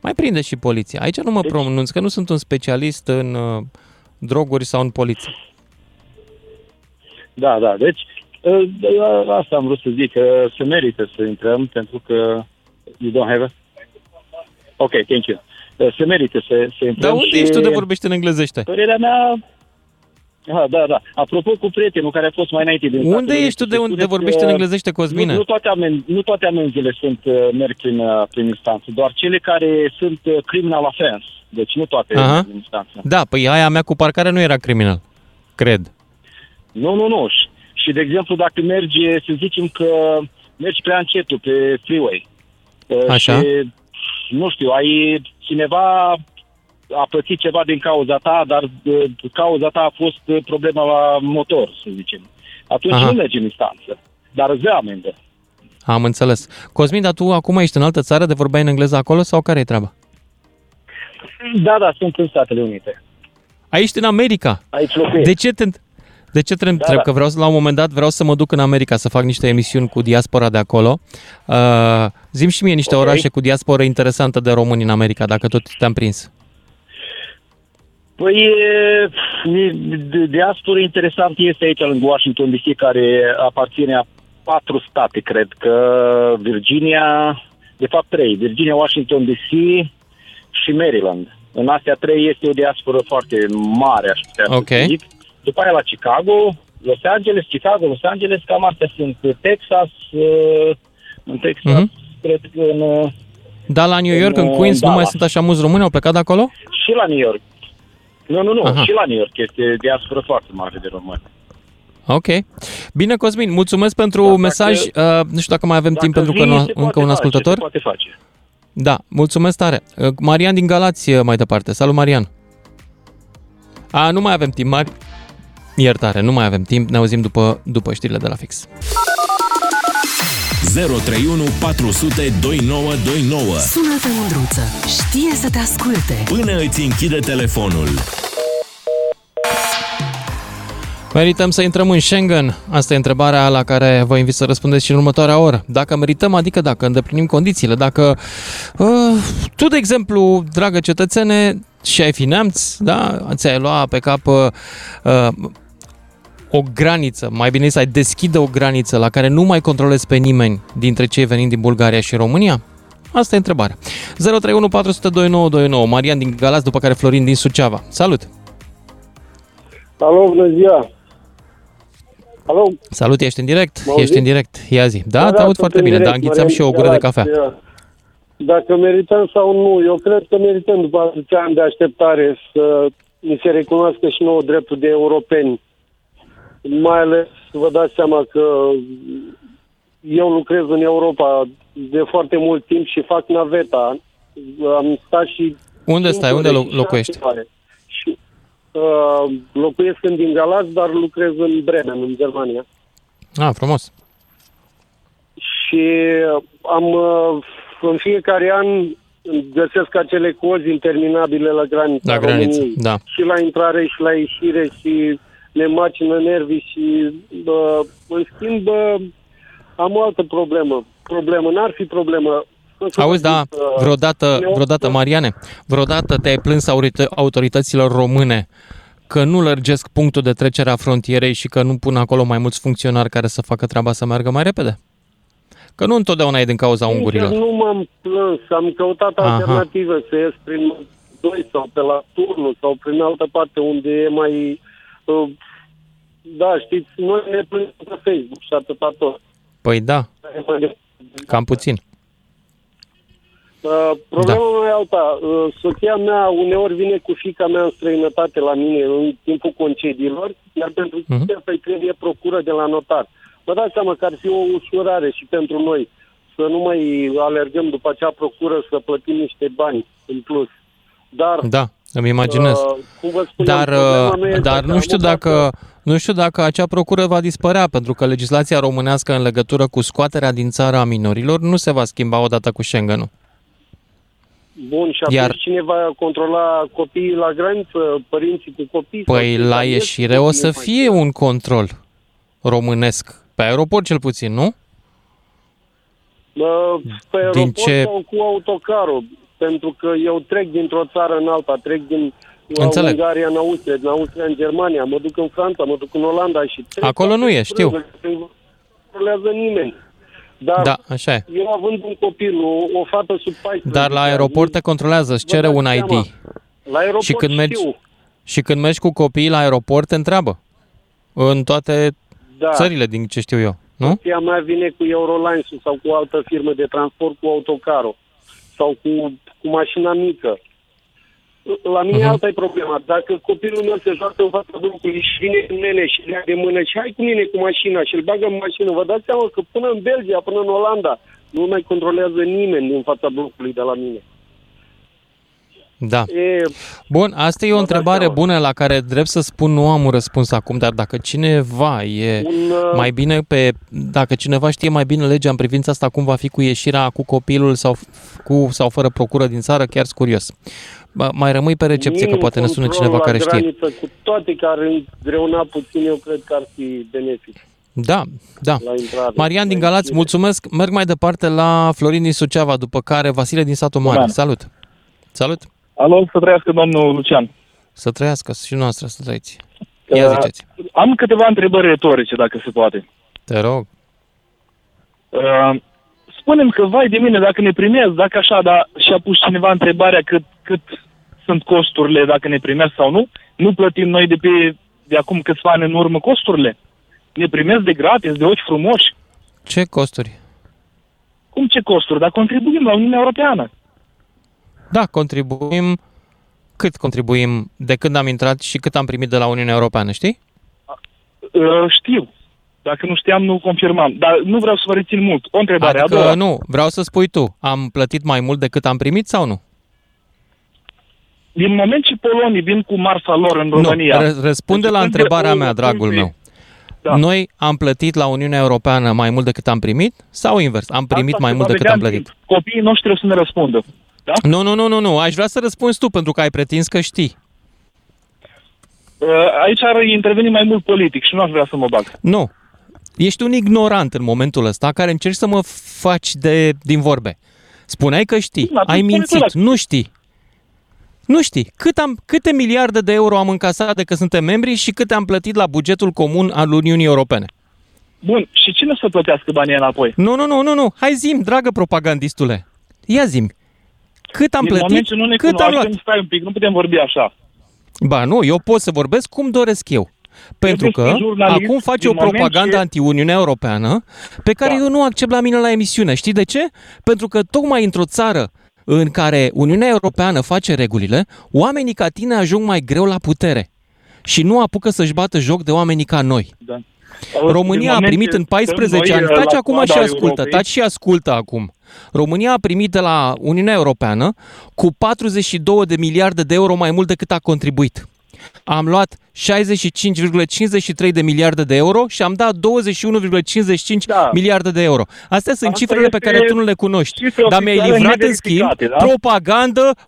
Mai prinde și poliția. Aici nu mă pronunț, că nu sunt un specialist în droguri sau în poliție. Da, deci asta am vrut să zic, că se merită să intrăm, pentru că you don't have a... Ok, thank you. Se merită să intrăm. Dar unde ești tu de vorbești în englezește? Părerea mea... Da. Apropo cu prietenul care a fost mai înainte din... Unde ești tu de vorbești în englezește, Cosmine? Nu toate amenzile merg prin instanță, doar cele care sunt criminal offense. Deci nu toate în instanță. Da, păi aia mea cu parcarea nu era criminal, cred. Nu. Și Și, de exemplu, dacă mergi, să zicem că mergi prea încetul pe freeway. Așa. Și, nu știu, ai cineva a plătit ceva din cauza ta, dar cauza ta a fost problema la motor, să zicem. Atunci Aha. nu mergi în instanță, dar îți dă amendă. Am înțeles. Cosmin, dar tu acum ești în altă țară, de vorbeai în engleză acolo sau care e treaba? Da, sunt în Statele Unite. Aici în America? Aici locuiesc. De ce te întreb? Că vreau, la un moment dat vreau să mă duc în America să fac niște emisiuni cu diaspora de acolo. Zi-mi și mie niște orașe cu diaspora interesantă de români în America, dacă tot te-am prins. Păi, diaspora interesant este aici, lângă Washington DC, care aparține a 4 state, cred că Virginia, de fapt 3, Virginia, Washington DC și Maryland. În astea 3 este o diasporă foarte mare, aș putea să zic. După aia la Chicago, Los Angeles, cam astea sunt. Texas, mm-hmm. cred că în... Da, la New York, în Queens, nu mai sunt așa mulți români, au plecat de acolo? Și la New York. Nu, Aha. și la New York este diasporă foarte mare de români. Ok. Bine, Cosmin, mulțumesc pentru mesaj. Nu știu dacă mai avem timp pentru că încă un ascultător. Se poate face. Da, mulțumesc tare. Marian din Galați mai departe. Salut, Marian. Nu mai avem timp. Iertare, nu mai avem timp. Ne auzim după știrile de la fix. 031 400 2929. Sună-te, Mândruță. Știe să te asculte. Până îți închide telefonul. Merităm să intrăm în Schengen? Asta e întrebarea la care vă invit să răspundeți și în următoarea oră. Dacă merităm, adică dacă îndeplinim condițiile, dacă... tu, de exemplu, dragă cetățene, și ai fi neamț, da? Ți-ai lua pe cap o graniță, mai bine să ai deschidă o graniță la care nu mai controlezi pe nimeni dintre cei venind din Bulgaria și România? Asta e întrebarea. 031 400 2929, Marian din Galați, după care Florin din Suceava. Salut! Alo, bună ziua! Alo. Salut, ești în direct? Ești în direct, ia zi. Da, te aud foarte bine, dar înghițam și eu o gură de cafea. Dacă merităm sau nu, eu cred că merităm după atâția ani de așteptare să ni se recunoască și nouă dreptul de europeni. Mai ales, vă dați seama că eu lucrez în Europa de foarte mult timp și fac naveta. Am stat și... Unde stai? Unde locuiești? Locuiesc din Galați, dar lucrez în Bremen, în Germania. Ah, frumos. Și am în fiecare an găsesc acele cozi interminabile la granița României. Da. Și la intrare și la ieșire și ne macină nervii și în schimb am o altă problemă. N-ar fi problemă. Auzi, da, vreodată, Mariane, vreodată te-ai plâns autorităților române că nu lărgesc punctul de trecere a frontierei și că nu pun acolo mai mulți funcționari care să facă treaba să meargă mai repede? Că nu întotdeauna e din cauza ungurilor. Nu m-am plâns, am căutat alternative, să ies prin 2 sau pe la Turnul sau prin altă parte unde e mai... Da, știți, noi ne plângem pe Facebook și atâta tot. Păi da, cam puțin. Problema mea e alta. Soția mea uneori vine cu fiica mea în străinătate la mine în timpul concediilor, iar pentru chestia să-i trebuie procură de la notar. Vă dați seama că ar fi o ușurare și pentru noi să nu mai alergăm după acea procură să plătim niște bani în plus. Dar... Da. Îmi imaginez. Dar nu știu dacă acea procură va dispărea, pentru că legislația românească în legătură cu scoaterea din țară a minorilor nu se va schimba odată cu Schengen-ul. Bun, și atunci cine va controla copiii la graniță, părinții cu copii? Păi la ieșire o să fie un control românesc, pe aeroport cel puțin, nu? Pe aeroport sau cu autocarul? Pentru că eu trec dintr-o țară în alta, trec din Ungaria în Austria, din Austria în Germania, mă duc în Franța, mă duc în Olanda și... Acolo nu e, știu. Nu controlează nimeni. Dar așa e. Eu având un copil, o fată sub 14... Dar la aeroport te controlează, îți cere un ID. La aeroport și când mergi cu copiii la aeroport, te întreabă. În toate țările, din ce știu eu, nu? Soția mea vine cu Eurolines-ul sau cu o altă firmă de transport, cu autocarul sau cu mașina mică. La mine alta e problema. Dacă copilul meu se joacă în fața blocului și vine cu mine și lea de mână și hai cu mine cu mașina și îl bagă în mașină, vă dați seama că până în Belgia, până în Olanda, nu mai controlează nimeni din fața blocului de la mine. Da. Bun, asta e o întrebare bună la care, drept să spun, nu am un răspuns acum, dar dacă cineva dacă cineva știe mai bine legea în privința asta, cum va fi cu ieșirea cu copilul sau fără procură din țară, chiar sunt curios. Mai rămâi pe recepție, că poate ne sună cineva care știe. Graniță, cu toate care îngreuna puțin, eu cred că ar fi benefic. Da, da. Marian din Galați, mulțumesc. Merg mai departe la Florin din Suceava, după care Vasile din Satu Mare. Salut! Salut! Alo, să trăiască domnul Lucian. Să trăiască, și noastră să trăiți. Ia ziceți. Am câteva întrebări retorice, dacă se poate. Te rog. Spune-mi că, vai de mine, dacă ne primează, dacă așa, dar și-a pus cineva întrebarea cât sunt costurile, dacă ne primează sau nu, nu plătim noi de acum câțiva ani în urmă costurile? Ne primează de gratis, de ochi frumoși? Ce costuri? Cum ce costuri? Dar contribuim la Uniunea Europeană. Da, contribuim. Cât contribuim de când am intrat și cât am primit de la Uniunea Europeană, știi? Știu. Dacă nu știam, nu confirmam. Dar nu vreau să vă rețin mult. O întrebare. Adică nu, vreau să spui tu. Am plătit mai mult decât am primit sau nu? Din moment ce polonii vin cu marfa lor în România... Nu, răspunde la întrebarea mea, dragul meu. Da. Noi am plătit la Uniunea Europeană mai mult decât am primit sau invers? Am primit asta mai mult decât am plătit? Copiii noștri trebuie să ne răspundă. Da? Nu. Aș vrea să răspunzi tu, pentru că ai pretins că știi. Aici ar interveni mai mult politic și nu aș vrea să mă bag. Nu. Ești un ignorant în momentul ăsta care încerci să mă faci din vorbe. Spuneai că știi. Ai mințit. Nu știi. Nu știi. Câte miliarde de euro am încasat de că suntem membri și câte am plătit la bugetul comun al Uniunii Europene? Bun. Și cine să plătească banii înapoi? Nu. Hai zi-mi, dragă propagandistule. Ia zi-mi. Cât am plătit, cât am luat. Stai un pic, nu putem vorbi așa. Ba nu, eu pot să vorbesc cum doresc eu. Pentru că acum faci o propagandă anti-Uniunea Europeană pe care eu nu accept la mine la emisiune. Știi de ce? Pentru că tocmai într-o țară în care Uniunea Europeană face regulile, oamenii ca tine ajung mai greu la putere și nu apucă să-și bată joc de oamenii ca noi. Da. România a primit în 14 ani, taci și ascultă acum. România a primit de la Uniunea Europeană cu 42 de miliarde de euro mai mult decât a contribuit. Am luat 65,53 de miliarde de euro și am dat 21,55 miliarde de euro. Astea sunt cifrele pe care tu nu le cunoști, dar mi-ai livrat în schimb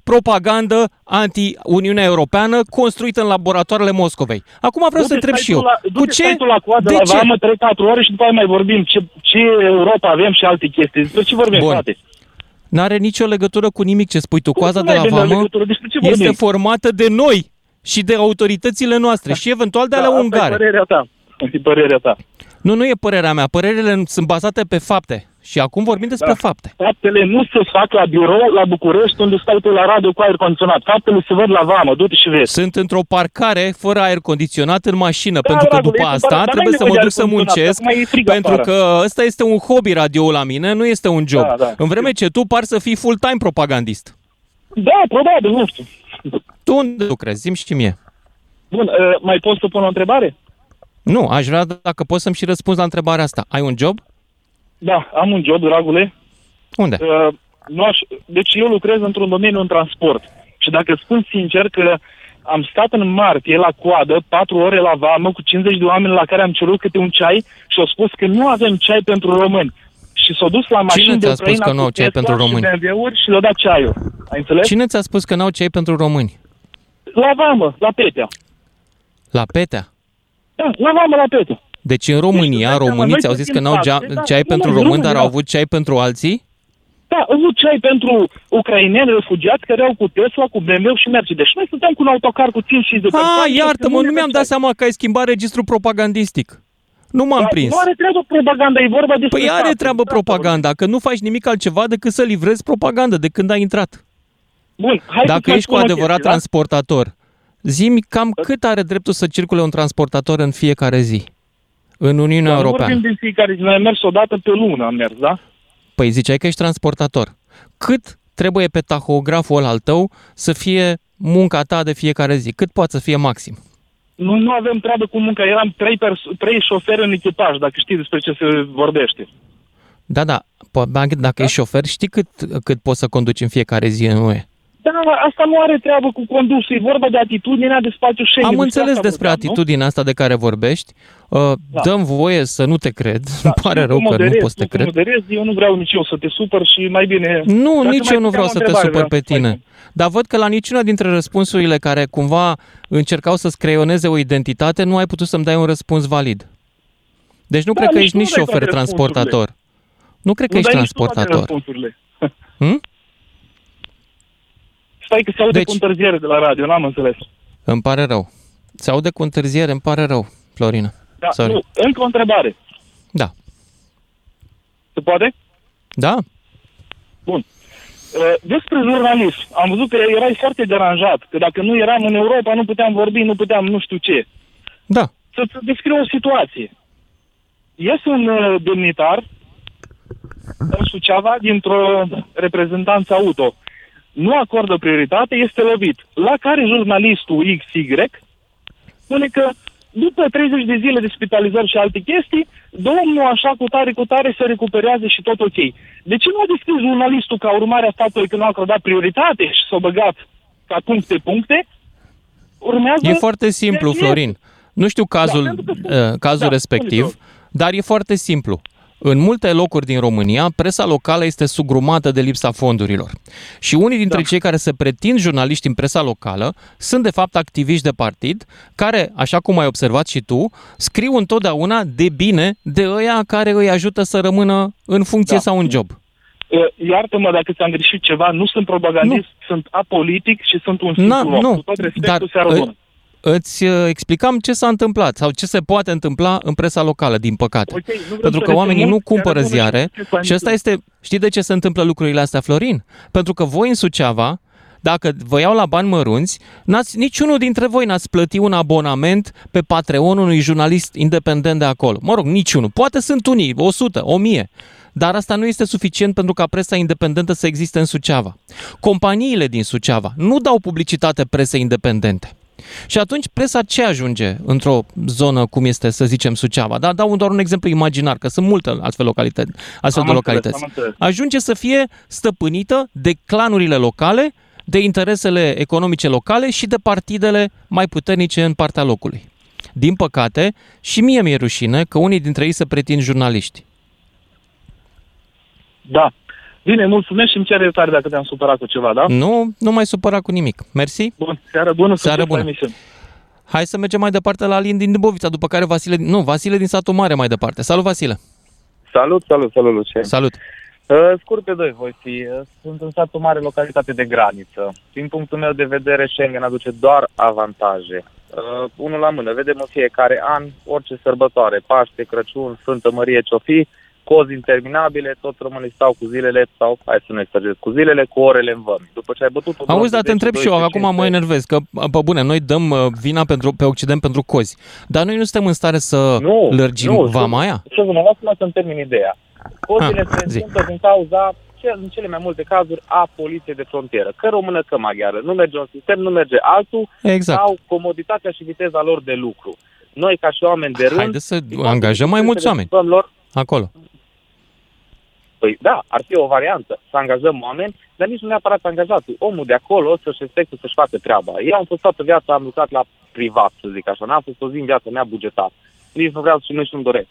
propagandă anti-Uniunea Europeană construită în laboratoarele Moscovei. Acum vreau să întreb și eu. Cu ce? De ce? Am 3-4 ore și după aia mai vorbim ce Europa avem și alte chestii. Despre ce vorbim, frate? N-are nicio legătură cu nimic ce spui tu. Coaza de la vamă este formată de noi și de autoritățile noastre și eventual de ale ungare. Asta e părerea ta. Nu e părerea mea. Părerile sunt bazate pe fapte. Și acum vorbim despre fapte. Faptele nu se fac la birou, la București, unde stai tu la radio cu aer condiționat. Faptele se văd la vamă, du-te și vezi. Sunt într-o parcare fără aer condiționat în mașină, pentru că după asta trebuie să mă duc să muncesc, pentru că ăsta este un hobby radio la mine, nu este un job. În vreme ce tu pari să fii full-time propagandist. Da, probabil, nu știu. Tu unde lucrezi? Zi-mi și mie. Bun, mai poți să pun o întrebare? Nu, aș vrea dacă poți să-mi și răspunzi la întrebarea asta. Ai un job? Da, am un job, dragule. Unde? Deci eu lucrez într-un domeniu în transport. Și dacă spun sincer că am stat în martie la coadă, 4 ore la vamă, cu 50 de oameni la care am cerut câte un ceai și au spus că nu avem ceai pentru români. Și s-au dus la mașini de Ucraina cu Tesla și BMW-uri și le-au dat ceaiul. Ai înțeles? Cine ți-a spus că n-au ceai pentru români? La vamă, la Petea. La Petea? Da, la vamă, la Petea. Deci în România, românii ți-au zis că n-au ceai pentru români, dar au avut ceai pentru alții? Da, au avut ceai pentru ucraineni refugiați care au cu Tesla, cu BMW și Mercedes. Și noi suntem cu un autocar cu 5-6 de persoane. Ah, iartă-mă, nu mi-am dat seama că ai schimbat registrul propagandistic. Nu m-am prins. Nu are treabă propaganda, e vorba despre... Păi are treabă propaganda, că nu faci nimic altceva decât să livrezi propagandă de când ai intrat. Bun, hai. Dacă ești cu adevărat transportator, zi-mi cam cât are dreptul să circule un transportator în fiecare zi în Uniunea Europeană? Vorbim din fiecare zi, noi am mers o dată pe lună, da? Păi ziceai că ești transportator. Cât trebuie pe tahograful al tău să fie munca ta de fiecare zi. Cât poate să fie maxim? Nu avem treabă cu munca. Eram trei șoferi în echipaj, dacă știi despre ce se vorbește. Da. Dacă ești șofer, știi cât poți să conduci în fiecare zi în UE? Da, asta nu are treabă cu condusul, e vorba de atitudinea de spațiu Schengen. Am înțeles despre atitudinea asta de care vorbești. Dăm voie să nu te cred. Îmi pare rău că nu poți să te cred. Eu nu vreau nici eu să te supăr și mai bine... Nu, nici eu nu vreau să te supăr pe tine. Dar văd că la niciuna dintre răspunsurile care cumva încercau să-ți creioneze o identitate, nu ai putut să-mi dai un răspuns valid. Deci nu cred că ești nici șofer transportator. Nu cred că ești transportator. Stai că se aude cu întârziere de la radio, n-am înțeles. Îmi pare rău. Se aude cu întârziere, îmi pare rău, Florina. Da, nu, încă o întrebare. Da. Se poate? Da. Bun. Despre jurnalism. Am văzut că erai foarte deranjat, că dacă nu eram în Europa, nu puteam vorbi, nu puteam nu știu ce. Da. Să-ți descriu o situație. Ies un demnitar în Suceava dintr-o reprezentanță auto. Nu acordă prioritate, este lovit. La care jurnalistul XY spune că după 30 de zile de spitalizări și alte chestii, domnul așa cu tare se recuperează și tot ok. De ce nu a descris jurnalistul ca urmare a statului că nu a acordat prioritate și s-a băgat ca puncte? Urmează... E foarte simplu, Florin. Nu știu cazul respectiv, dar e foarte simplu. În multe locuri din România, presa locală este sugrumată de lipsa fondurilor. Și unii dintre cei care se pretind jurnaliști în presa locală sunt de fapt activiști de partid, care, așa cum ai observat și tu, scriu întotdeauna de bine de ăia care îi ajută să rămână în funcție sau în job. Iartă-mă dacă ți-am greșit ceva, nu sunt propagandist, sunt apolitic și sunt un simplu om. Cu tot respectul, dar îți explicam ce s-a întâmplat sau ce se poate întâmpla în presa locală, din păcate. Okay, pentru că oamenii nu cumpără ziare și asta este... Știi de ce se întâmplă lucrurile astea, Florin? Pentru că voi în Suceava, dacă vă iau la bani mărunți, niciunul dintre voi n-ați plăti un abonament pe Patreon unui jurnalist independent de acolo. Mă rog, niciunul. Poate sunt unii, 100, 1000. Dar asta nu este suficient pentru ca presa independentă să existe în Suceava. Companiile din Suceava nu dau publicitate presei independente. Și atunci presa ce ajunge într-o zonă cum este, să zicem, Suceava? Da? Dau doar un exemplu imaginar, că sunt multe astfel de localități. Ajunge să fie stăpânită de clanurile locale, de interesele economice locale și de partidele mai puternice în partea locului. Din păcate, și mie mi-e rușine că unii dintre ei se pretind jurnaliști. Da. Bine, mulțumesc și îmi cer iertare dacă te-am supărat cu ceva, da? Nu mai supăra cu nimic. Mersi. Bun, seară bună. Hai să mergem mai departe la Alin din Dâmbovița, după care Vasile din Satu Mare mai departe. Salut, Vasile! Salut, Lucian! Salut! Scurt pe doi voi fi. Sunt în Satu Mare, localitate de graniță. Din punctul meu de vedere, Schengen aduce doar avantaje. Unul la mână, vedem în fiecare an orice sărbătoare, Paște, Crăciun, Sfântă Mărie, ce-o fi, cozi interminabile, tot românii stau cu zilele, sau hai să nu exagerez, cu zilele, cu orele în vămi. După ce ai bătut... Auzi, dar te întreb și eu, acum mă enervez, că, bă bune, noi dăm vina pe Occident pentru cozi, dar noi nu suntem în stare să lărgim vama aia? Nu, lasă-mă să-mi termin ideea. Cozile se întâmplă din cauza, în cele mai multe cazuri, a poliției de frontieră. Că română, că maghiară. Nu merge un sistem, nu merge altul, sau comoditatea și viteza lor de lucru. Noi, ca și oameni de rând... Haideți să angajăm mai mulți oameni acolo. Păi da, ar fi o variantă, să angajăm oameni, dar nici nu neapărat angajații. Omul de acolo să-și respecte, să-și facă treaba. Eu am fost toată viața, am lucrat la privat, să zic așa, n-am fost o zi în viața mea bugetat. Nici nu vreau și nici nu-mi doresc.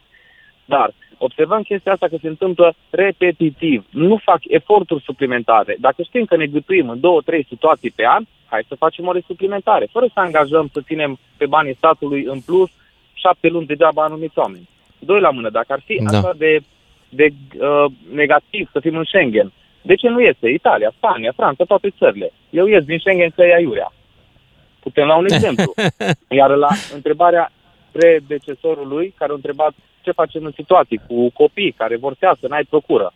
Dar observăm chestia asta că se întâmplă repetitiv. Nu fac eforturi suplimentare. Dacă știm că ne gâtuim în 2-3 situații pe an, hai să facem ore suplimentare. Fără să angajăm, să ținem pe banii statului în plus 7 luni degeaba anumiți oameni. Doi la mână, dacă ar fi asta de negativ să fim în Schengen. De ce nu este? Italia, Spania, Franța, toate țările. Eu ies din Schengen că e aiurea. Putem lua un exemplu. Iar la întrebarea predecesorului, care a întrebat ce facem în situații cu copii care vor să n-ai procură.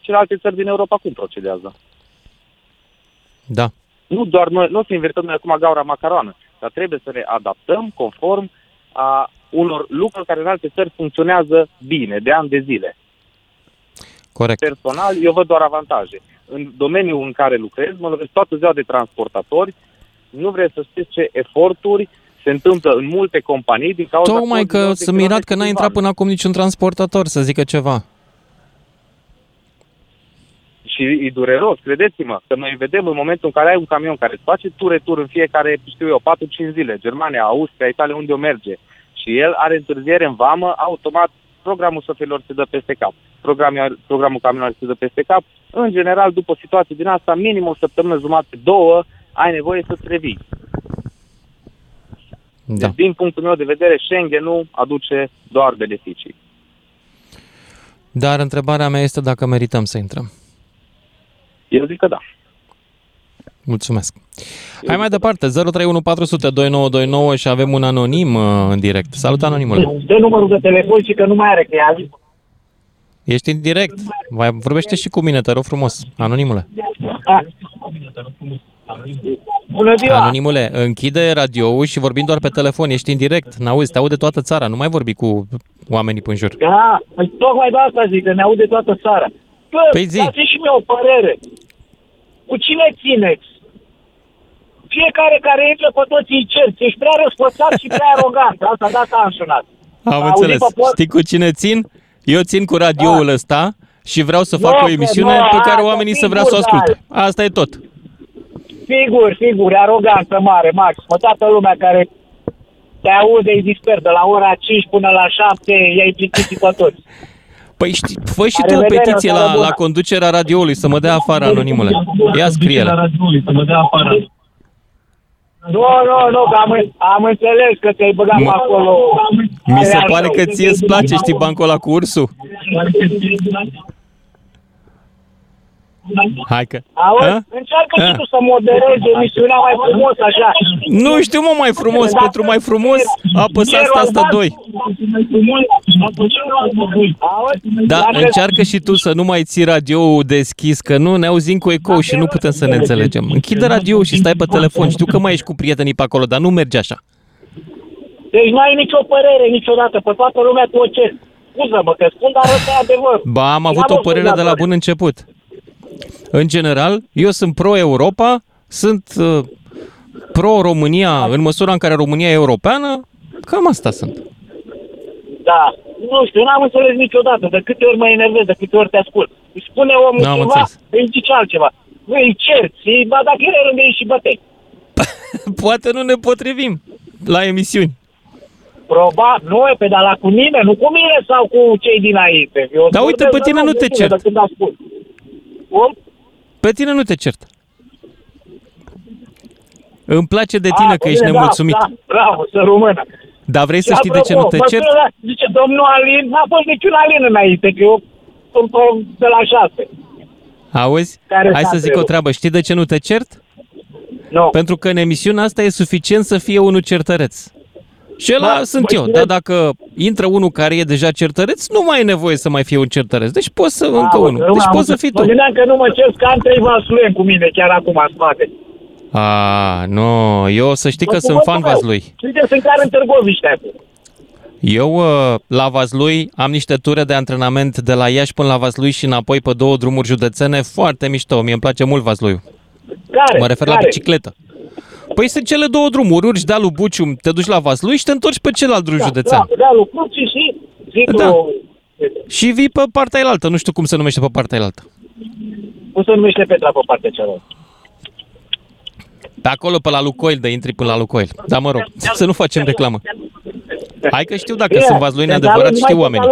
Celelalte țări din Europa cum procedează? Da. Nu doar noi, nu o să invertăm noi acum gaura macaroană, dar trebuie să ne adaptăm conform a unor lucruri care în alte țări funcționează bine, de ani de zile. Corect. Personal, eu văd doar avantaje. În domeniul în care lucrez, mă lovesc toată ziua de transportatori, nu vreți să știți ce eforturi se întâmplă în multe companii din cauza... Tocmai că sunt mirat că n-a intrat până acum niciun transportator să zică ceva. Și e dureros, credeți-mă, că noi vedem în momentul în care ai un camion care îți face tur-retur în fiecare, știu eu, 4-5 zile, Germania, Austria, Italia, unde o merge, și el are întârziere în vamă, automat programul șoferilor se dă peste cap, programul camionilor se dă peste cap. În general, după situații din asta, minim o săptămână, jumătate, două, ai nevoie să-ți revii. Da. Deci, din punctul meu de vedere, Schengen-ul aduce doar beneficii. Dar întrebarea mea este dacă merităm să intrăm. Eu zic că da. Mulțumesc. Hai mai departe, 031402929 și avem un anonim în direct. Salut, anonimul. Dă numărul de telefon și că nu mai are, că i-a zis. Ești în direct. Vorbește și cu mine, te rog frumos. Anonimule. Bună ziua. Anonimule, închide radio-ul și vorbim doar pe telefon. Ești în direct. N-auzi, te aude toată țara. Nu mai vorbi cu oamenii pe în jur. Da, tocmai de asta zic, că ne aude toată țara. Păi zi. Dați-mi și mie o părere. Cu cine țineți? Fiecare care intră pe toți îi cerți. Ești prea răsfățat și prea arogant. Asta data am sunat. Am înțeles. Știi cu cine țin? Eu țin cu radioul ăsta și vreau să fac o emisiune pe care oamenii să vrea să o asculte. Asta e tot. Sigur, aroganță mare, maximă. Toată lumea care te aude îi disper de la ora 5 până la 7, i-ai plictisit pe toți. Păi știi, fă și tu o petiție la conducerea radioului să mă dea afară, anonimule. Ia scrie-le. Nu, am înțeles că te-ai băgat acolo. Mi se pare că ție îți place, știi, bancul ăla cu ursul? Hai că... Auzi, încearcă și tu să moderezi emisiunea mai frumos, așa. Nu știu, mă, mai frumos, pentru mai frumos apăsați asta 2. Da, încearcă și tu să nu mai ții radio-ul deschis, că nu ne auzim cu ecou și nu putem să ne înțelegem. Închide radio-ul și stai pe telefon. Știu că mai ești cu prietenii pe acolo, dar nu merge așa. Deci n-ai nicio părere niciodată, pe toată lumea tu o ceri. Scuză-mă că spun, dar ăsta e adevăr. Ba, am avut o părere de la bun început. În general, eu sunt pro-Europa, sunt pro-România, în măsura în care România e europeană, cam asta sunt. Da, nu știu, n-am înțeles niciodată, de câte ori mă enervez, de câte ori te ascult. Îi spune omul ceva, îi zice altceva. Îi cerți, ba dacă el rând și bătei. Poate nu ne potrivim la emisiuni. Probabil, nu e pedala cu mine, nu cu mine sau cu cei dinainte. Dar uite, pe tine nu te cert. Cum? Pe tine nu te cert. Îmi place de tine că ești nemulțumit. Da, bravo, să română. Dar vrei să știi de ce nu te cert? Zice, domnul Alin, n-a fost niciun Alin înainte, că eu sunt de la 6. Auzi? Hai să zic o treabă. Știi de ce nu te cert? Nu. Pentru că în emisiunea asta e suficient să fie unul certăreț. Și ăla sunt eu, dar dacă intră unul care e deja certăreț, nu mai e nevoie să mai fie un certăreț. Deci poți să încă unul. Deci poți să fii tu. Mă gândeam că nu mă cer, că am 3 vaslui cu mine chiar acum în spate. A, nu, eu să știi că sunt fan vaslui. Uite, sunt chiar în Târgoviște acum. Eu la Vaslui am niște ture de antrenament de la Iași până la Vaslui și înapoi pe 2 drumuri județene, foarte mișto. Mie îmi place mult Vasluiul. Care? Mă refer la bicicletă. Păi sunt cele 2 drumuri, urci dealul Bucium, te duci la Vaslui și te întorci pe celălalt drum județean. Da, dealul Bucium și zicul... Da. Și vii pe partea ailaltă, nu știu cum se numește pe partea ailaltă. Cum se numește Petra pe partea cealaltă? Pe acolo, pe la Lucoil, de intri până la Lucoil. Dar mă rog, să nu facem reclamă. Hai că știu dacă sunt vasluini adevărat, știu oamenii.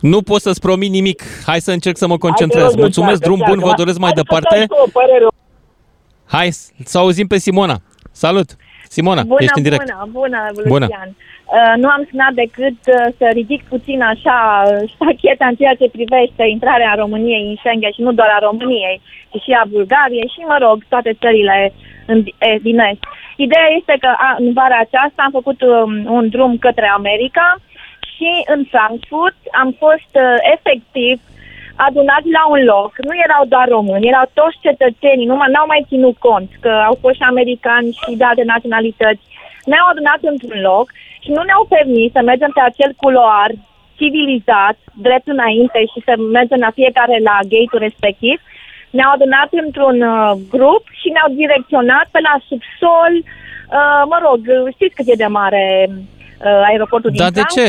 Nu pot să-ți promit nimic. Hai să încerc să mă concentrez. Mulțumesc, drum bun, vă doresc mai departe. Hai să auzim pe Simona. Salut! Simona, ești în direct. Bună, Lucian. Nu am sunat decât să ridic puțin așa ștacheta în ceea ce privește intrarea României în Schengen și nu doar a României, ci și a Bulgariei și, mă rog, toate țările din Est. Ideea este că în vara aceasta am făcut un drum către America și în Frankfurt am fost efectiv adunați la un loc. Nu erau doar români, erau toți cetățenii, n-au mai ținut cont că au fost și americani și de alte naționalități. Ne-au adunat într-un loc și nu ne-au permis să mergem pe acel culoar civilizat, drept înainte și să mergem la fiecare la gate-ul respectiv, ne-au adunat într-un grup și ne-au direcționat pe la subsol, mă rog, știți cât e de mare aeroportul din Frankfurt? Dar de ce?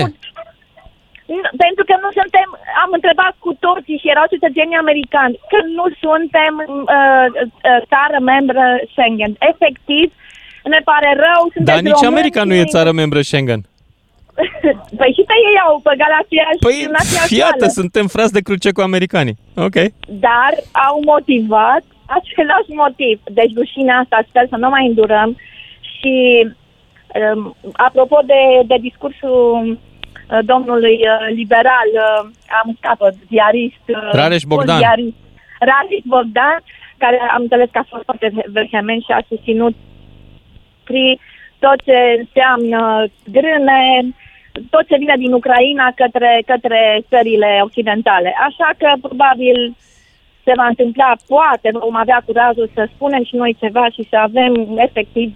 Pentru că nu suntem, am întrebat cu toții și erau cetățenii americani, că nu suntem țară membră Schengen. Efectiv, ne pare rău. Dar nici români, America nu e țară membră Schengen. Păi și pe ei au băgat la aceeași... Păi fiată, suntem frați de cruce cu americanii. Ok. Dar au motivat același motiv. Deci rușinea asta, sper să nu mai îndurăm. Și apropo de discursul domnului liberal, am scapă, ziarist... Rareș Bogdan. Rareș Bogdan, care am înțeles că a fost foarte vehement și a susținut prin tot ce înseamnă grâne, tot ce vine din Ucraina către țările occidentale. Așa că probabil se va întâmpla, poate, vom avea curajul să spunem și noi ceva și să avem efectiv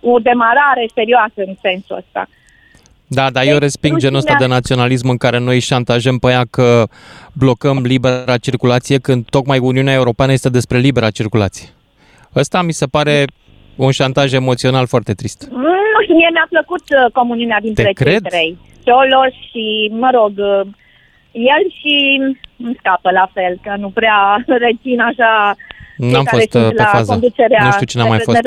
o demarare serioasă în sensul ăsta. Da, dar eu resping genul ăsta de naționalism în care noi șantajăm pe ea că blocăm libera circulație când tocmai Uniunea Europeană este despre libera circulație. Ăsta mi se pare un șantaj emoțional foarte trist. Nu știu, mie mi-a plăcut comuniunea dintre cei trei. Cioloș și, mă rog, el și îmi scapă la fel, că nu prea rețin așa... N-am fost pe fază, nu știu cine a mai fost.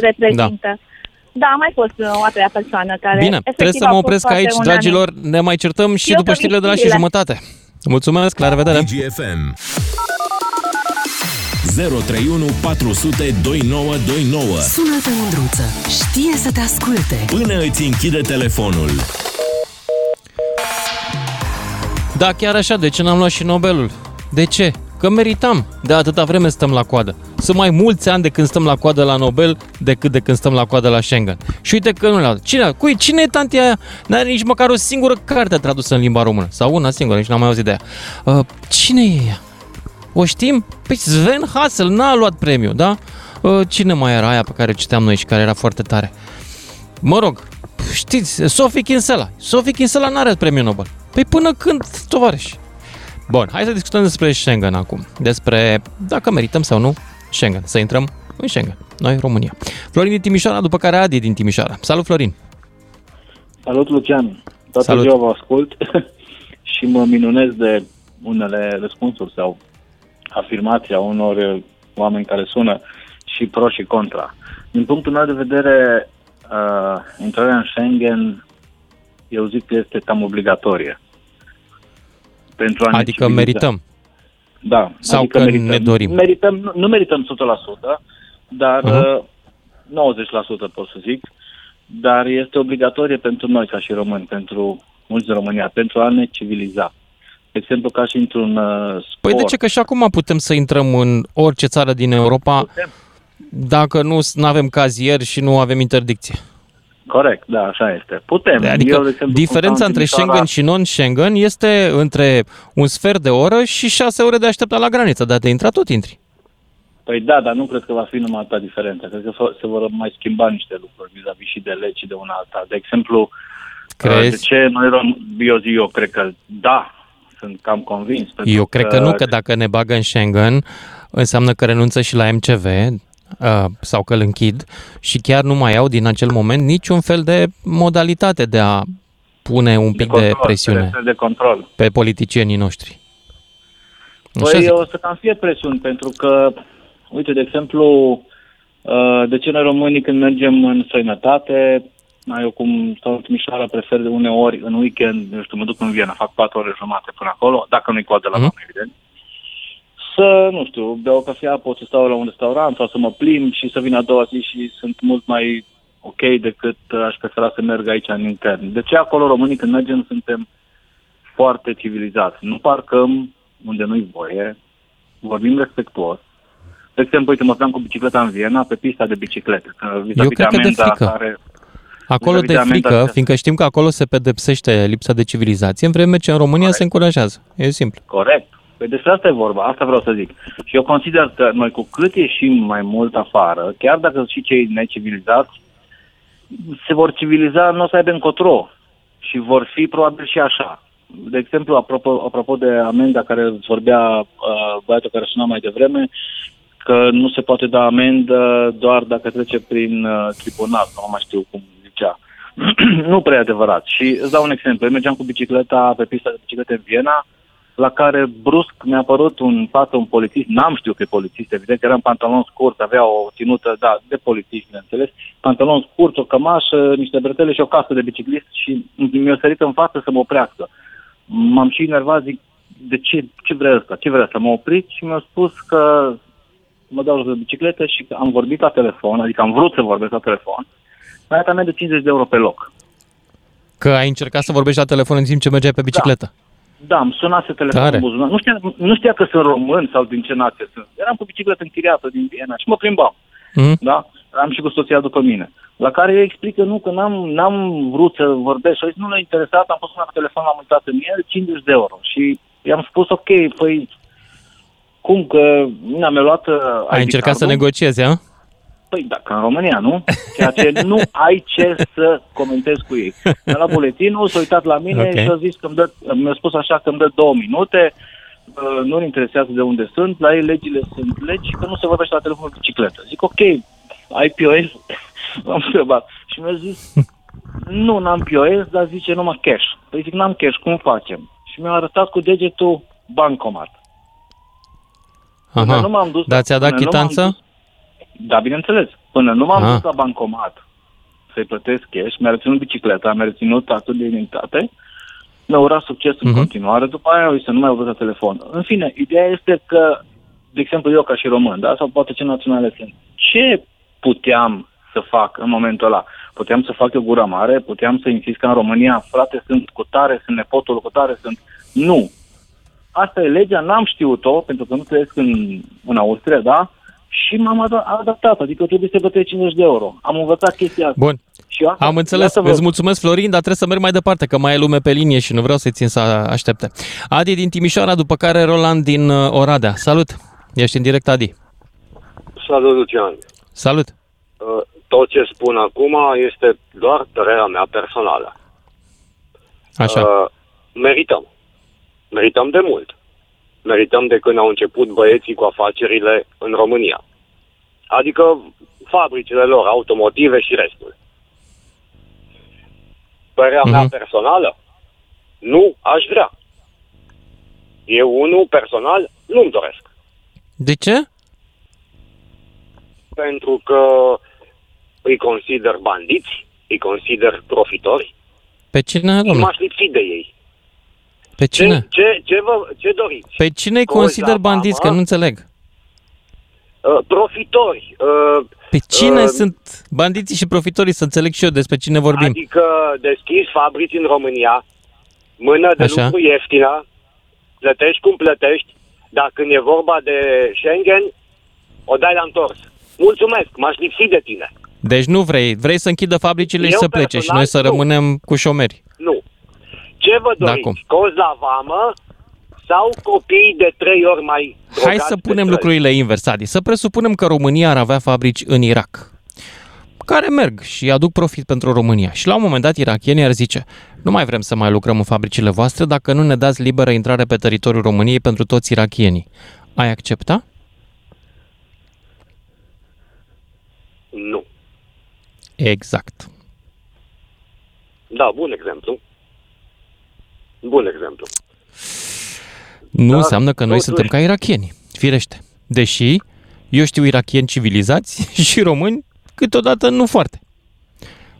Da, a mai fost o a treia persoană care... Bine, trebuie să mă opresc aici, dragilor, ne mai certăm și după știrile de la și jumătate. Mulțumesc, la revedere! DJFM 031 400 2929. Sună-te, Mândruță, știe să te asculte până îți închide telefonul. Da, chiar așa, de ce n-am luat și Nobelul? De ce? Că meritam, de atâta vreme stăm la coadă. Sunt mai mulți ani de când stăm la coadă la Nobel decât de când stăm la coadă la Schengen. Și uite că nu le-au. Cine e tantia aia? N-are nici măcar o singură carte tradusă în limba română. Sau una singură, nici n-am mai auzit de ea. Cine e ea? O știm? Păi Sven Hassel n-a luat premiu, da? Cine mai era aia pe care o citeam noi și care era foarte tare? Mă rog, știți, Sophie Kinsella. Sophie Kinsella n-a luat premiu Nobel. Păi până când, tovarăși? Bun, hai să discutăm despre Schengen acum. Despre dacă merităm sau nu Schengen. Să intrăm în Schengen. Noi, România. Florin din Timișoara, după care Adi din Timișoara. Salut, Florin! Salut, Lucian! Toată ziua vă ascult și mă minunez de unele răspunsuri sau afirmația unor oameni care sună și pro și contra. Din punctul meu de vedere, intrarea în Schengen, eu zic că este cam obligatorie. Pentru a adică merităm. Da. Sau adică că merităm. Ne dorim. Merităm, nu merităm 100%, dar 90% pot să zic, dar este obligatorie pentru noi ca și români, pentru mulți de România, pentru a ne civiliza. De exemplu, ca și într-un sport. Păi de ce? Că și acum putem să intrăm în orice țară din Europa dacă nu avem cazier și nu avem interdicție. Corect, da, așa este. Putem. Adică diferența între Schengen și non-Schengen este între un sfert de oră și 6 ore de așteptat la graniță. Dar de intrat tot intri. Păi da, dar nu cred că va fi numai atâta diferență. Cred că se vor mai schimba niște lucruri vis-a-vis și de legi și de una alta. De exemplu, crezi? De ce noi eu cred că da, sunt cam convins. Eu cred că nu, că dacă ne bagă în Schengen înseamnă că renunță și la MCV... sau că îl închid și chiar nu mai au din acel moment niciun fel de modalitate de a pune un pic de presiune de control pe politicienii noștri. Păi o să cam fie presiuni, pentru că, uite, de exemplu, de ce noi românii când mergem în străinătate, eu cum stau în Timișoara prefer de uneori în weekend, nu știu, mă duc în Viena, fac 4 ore jumate până acolo, dacă nu-i coadă la oameni, evident. Să, nu știu, beau o cafea, pot să stau la un restaurant sau să mă plimb și să vin a doua zi și sunt mult mai ok decât aș prefera să merg aici în intern. De ce acolo românii când mergem suntem foarte civilizați? Nu parcăm unde nu-i voie, vorbim respectuos. De exemplu, uite, mă pleam cu bicicleta în Viena pe pista de biciclete. Eu cred că de frică. Acolo de frică, fiindcă știm că acolo se pedepsește lipsa de civilizație, în vreme ce în România se încurajează. E simplu. Corect. Păi despre asta e vorba, asta vreau să zic. Și eu consider că noi cu cât ieșim mai mult afară, chiar dacă și cei necivilizați se vor civiliza, nu o să aibă încotro și vor fi probabil și așa. De exemplu, apropo de amenda care vorbea băiatul care suna mai devreme, că nu se poate da amendă doar dacă trece prin tribunal, nu mai știu cum zicea. Nu prea adevărat. Și îți dau un exemplu. Eu mergeam cu bicicleta pe pista de biciclete în Viena, la care brusc mi-a apărut un polițist, n-am știut că e polițist, evident că era în pantalon scurt, avea o ținută, de polițist, bineînțeles, pantalon scurt, o cămașă, niște bretele și o cască de biciclist și mi-a sărit în față să mă oprească. M-am și enervat, zic, de ce vrea ăsta, ce vrea să mă opriți? Și mi-a spus că mă dau jos de bicicletă și că am vorbit la telefon, adică am vrut să vorbesc la telefon, mi-a dat amendă de 50 de euro pe loc. Că ai încercat să vorbești la telefon în timp ce mergeai pe bicicletă? Da, îmi sunase telefonul în buzunar. Nu știa că sunt român sau din ce nație sunt. Eram cu bicicletă închiriată din Viena și mă plimbam. Da? Am și cu soția după mine. La care eu explic că nu, că n-am vrut să vorbesc. Și nu l-a interesat, am pus mâna pe telefon, l-am uitat în el, 50 de euro. Și i-am spus, ok, păi, cum că mi-a luat... Ai încercat să negociezi, a? Păi da, ca în România, nu? Ceea ce nu ai ce să comentezi cu ei. Mi-a luat buletinul, s-a uitat la mine și a zis că mi-a spus așa că îmi dă 2 minute, nu-l interesează de unde sunt, la ei legile sunt legi, că nu se vorbește la telefonul bicicletă. Zic, ok, ai POS? L-am întrebat. Și mi-a zis, nu, n-am POS, dar zice numai cash. Păi zic, n-am cash, cum facem? Și mi-a arătat cu degetul bancomat. Aha, dar ți-a dat chitanță? Da, bineînțeles. Până nu m-am dus la bancomat să-i plătesc cash, mi-a reținut bicicleta, mi-a reținut actul de identitate, mi-a urat succes în continuare, după aia să nu mai vorbesc la telefon. În fine, ideea este că, de exemplu, eu ca și român, da, sau poate ce naționale sunt, ce puteam să fac în momentul ăla? Puteam să fac eu gura mare, puteam să insist că în România, frate, sunt cu tare, sunt nepotul cu tare, sunt... Nu! Asta e legea, n-am știut-o, pentru că nu trăiesc în Austria, da? Și m-am adaptat, adică trebuie să plătești 50 de euro. Am învățat chestia asta. Bun, și asta, am înțeles. Îți mulțumesc, Florin, dar trebuie să merg mai departe, că mai e lume pe linie și nu vreau să-i țin să aștepte. Adi din Timișoara, după care Roland din Oradea. Salut! Ești în direct, Adi. Salut, Lucian. Salut! Tot ce spun acum este doar părerea mea personală. Așa. Merităm de mult. Merităm de când au început băieții cu afacerile în România. Adică fabricile lor, automotive și restul. Părerea mea personală? Nu aș vrea. Eu, unul, personal, nu-mi doresc. De ce? Pentru că îi consider bandiți, îi consider profitori. Pe cine? Nu m-aș lipsi de ei. Pe cine? Ce doriți? Pe cine îi consider bandiți? Că nu înțeleg. Profitori. Pe cine sunt bandiții și profitorii? Să înțeleg și eu despre cine vorbim. Adică deschizi fabrici în România, mână de lucru ieftină, plătești cum plătești, dar când e vorba de Schengen, o dai la întors. Mulțumesc, m-aș lipsi de tine. Deci nu vrei. Vrei să închidă fabricile și să plece și noi să rămânem cu șomeri. Nu. Ce vă doriți? Cozi la vamă sau copii de 3 ori mai drogați? Hai să punem lucrurile invers, Adi. Să presupunem că România ar avea fabrici în Irak, care merg și aduc profit pentru România. Și la un moment dat irakienii ar zice, nu mai vrem să mai lucrăm în fabricile voastre dacă nu ne dați liberă intrare pe teritoriul României pentru toți irakienii. Ai accepta? Nu. Exact. Da, bun exemplu. Nu înseamnă că noi suntem ca irakieni, firește. Deși eu știu irakieni civilizați și români, câteodată nu foarte.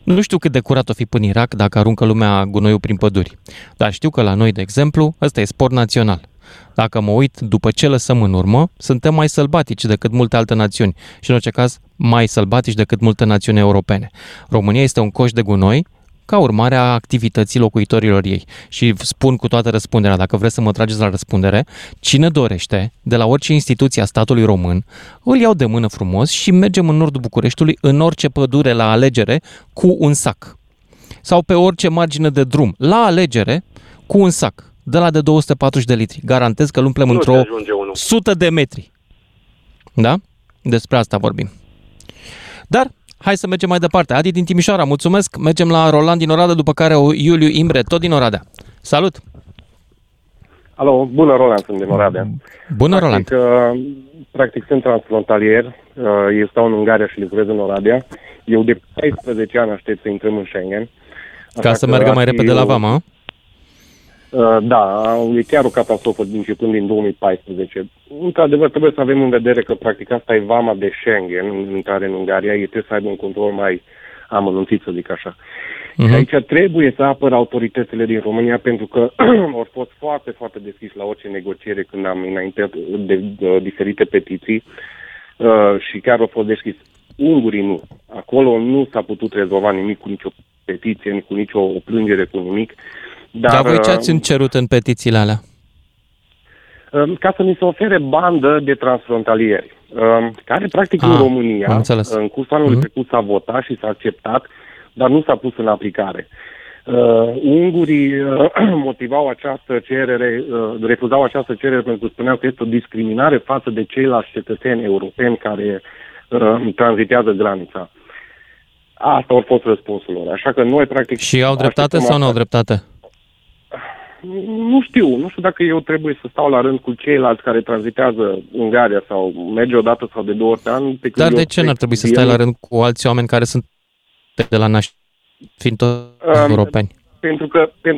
Nu știu cât de curat o fi până Irak dacă aruncă lumea gunoiul prin păduri. Dar știu că la noi, de exemplu, ăsta e sport național. Dacă mă uit după ce lăsăm în urmă, suntem mai sălbatici decât multe alte națiuni. Și în orice caz, mai sălbatici decât multe națiuni europene. România este un coș de gunoi, ca urmare a activității locuitorilor ei. Și spun cu toată răspunderea, dacă vreți să mă trageți la răspundere, cine dorește, de la orice instituție a statului român, îl iau de mână frumos și mergem în nordul Bucureștiului, în orice pădure la alegere, cu un sac. Sau pe orice margine de drum, la alegere, cu un sac. De la de 240 de litri. Garantez că îl umplem într-o 100 de metri. Da? Despre asta vorbim. Dar... hai să mergem mai departe. Adi din Timișoara, mulțumesc. Mergem la Roland din Oradea, după care Iuliu Imre, tot din Oradea. Salut! Alo, bună, Roland, sunt din Oradea. Bună, Roland. Practic sunt transfrontalier, eu stau în Ungaria și lucrez în Oradea. Eu de 14 ani aștept să intrăm în Schengen. Ca să meargă mai repede la vamă? Da, e chiar o catastrofă începând din 2014. Într-adevăr, trebuie să avem în vedere că practic asta e vama de Schengen, în care în Ungaria ei trebuie să aibă un control mai amănunțit, să zic așa. Uh-huh. Aici trebuie să apără autoritățile din România, pentru că au fost foarte, foarte deschiși la orice negociere când am înaintat de diferite petiții și chiar au fost deschiși. Ungurii nu. Acolo nu s-a putut rezolva nimic cu nicio petiție, cu nicio plângere, cu nimic. Dar voi ce ați cerut în petițiile alea? Ca să ni se ofere bandă de transfrontalieri, care practic în România, în cursul anului trecut s-a votat și s-a acceptat, dar nu s-a pus în aplicare. Ungurii motivau această cerere, refuzau această cerere pentru că spuneau că este o discriminare față de ceilalți cetățeni europeni care tranzitează granița. Asta au fost răspunsul lor. Așa că noi practic... Și au dreptate sau nu au dreptate? Nu știu dacă eu trebuie să stau la rând cu ceilalți care tranzitează Ungaria sau merge odată sau de două ori pe an. Dar de ce n-ar trebui să stai la rând cu alți oameni care sunt de la naștere, fiind toți europeni? Pentru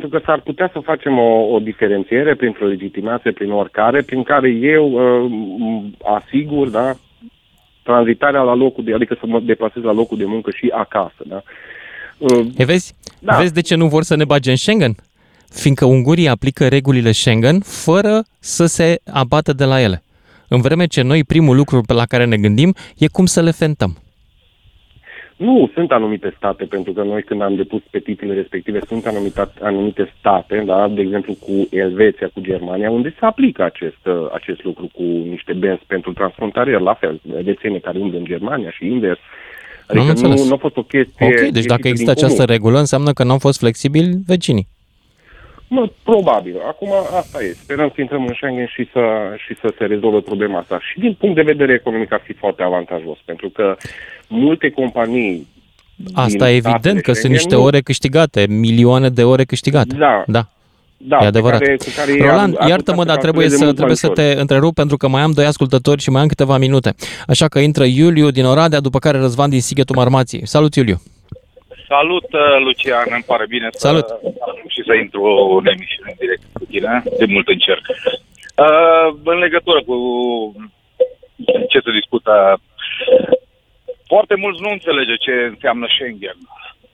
că s-ar putea să facem o diferențiere printr-o legitimație, prin oricare, prin care eu asigur, da, tranzitarea la locul de, adică să mă deplasez la locul de muncă și acasă, da. Vezi de ce nu vor să ne bage în Schengen? Fiindcă ungurii aplică regulile Schengen fără să se abată de la ele. În vreme ce noi primul lucru pe la care ne gândim e cum să le fentăm. Nu, sunt anumite state, pentru că noi când am depus petițiile respective sunt anumite state, da? De exemplu cu Elveția, cu Germania, unde se aplică acest lucru cu niște benzi pentru transfrontalier, la fel, dețene care umblă în Germania și invers. Adică nu a fost o chestie... Ok, deci dacă există această regulă, înseamnă că nu au fost flexibili vecinii. Nu, probabil. Acum asta e. Sperăm să intrăm în Schengen și să se rezolvă problema asta. Și din punct de vedere economic ar fi foarte avantajos, pentru că multe companii... Asta e evident că Schengen sunt niște ore câștigate, milioane de ore câștigate. Da, e adevărat. Cu care Roland, iartă-mă, dar trebuie să te întrerup pentru că mai am doi ascultători și mai am câteva minute. Așa că intră Iuliu din Oradea, după care Răzvan din Sighetul Marmației. Salut, Iuliu! Salut, Lucian, îmi pare bine să intru în emisiune în direct cu tine, de mult încerc. În legătură cu ce se discută, foarte mulți nu înțelege ce înseamnă Schengen,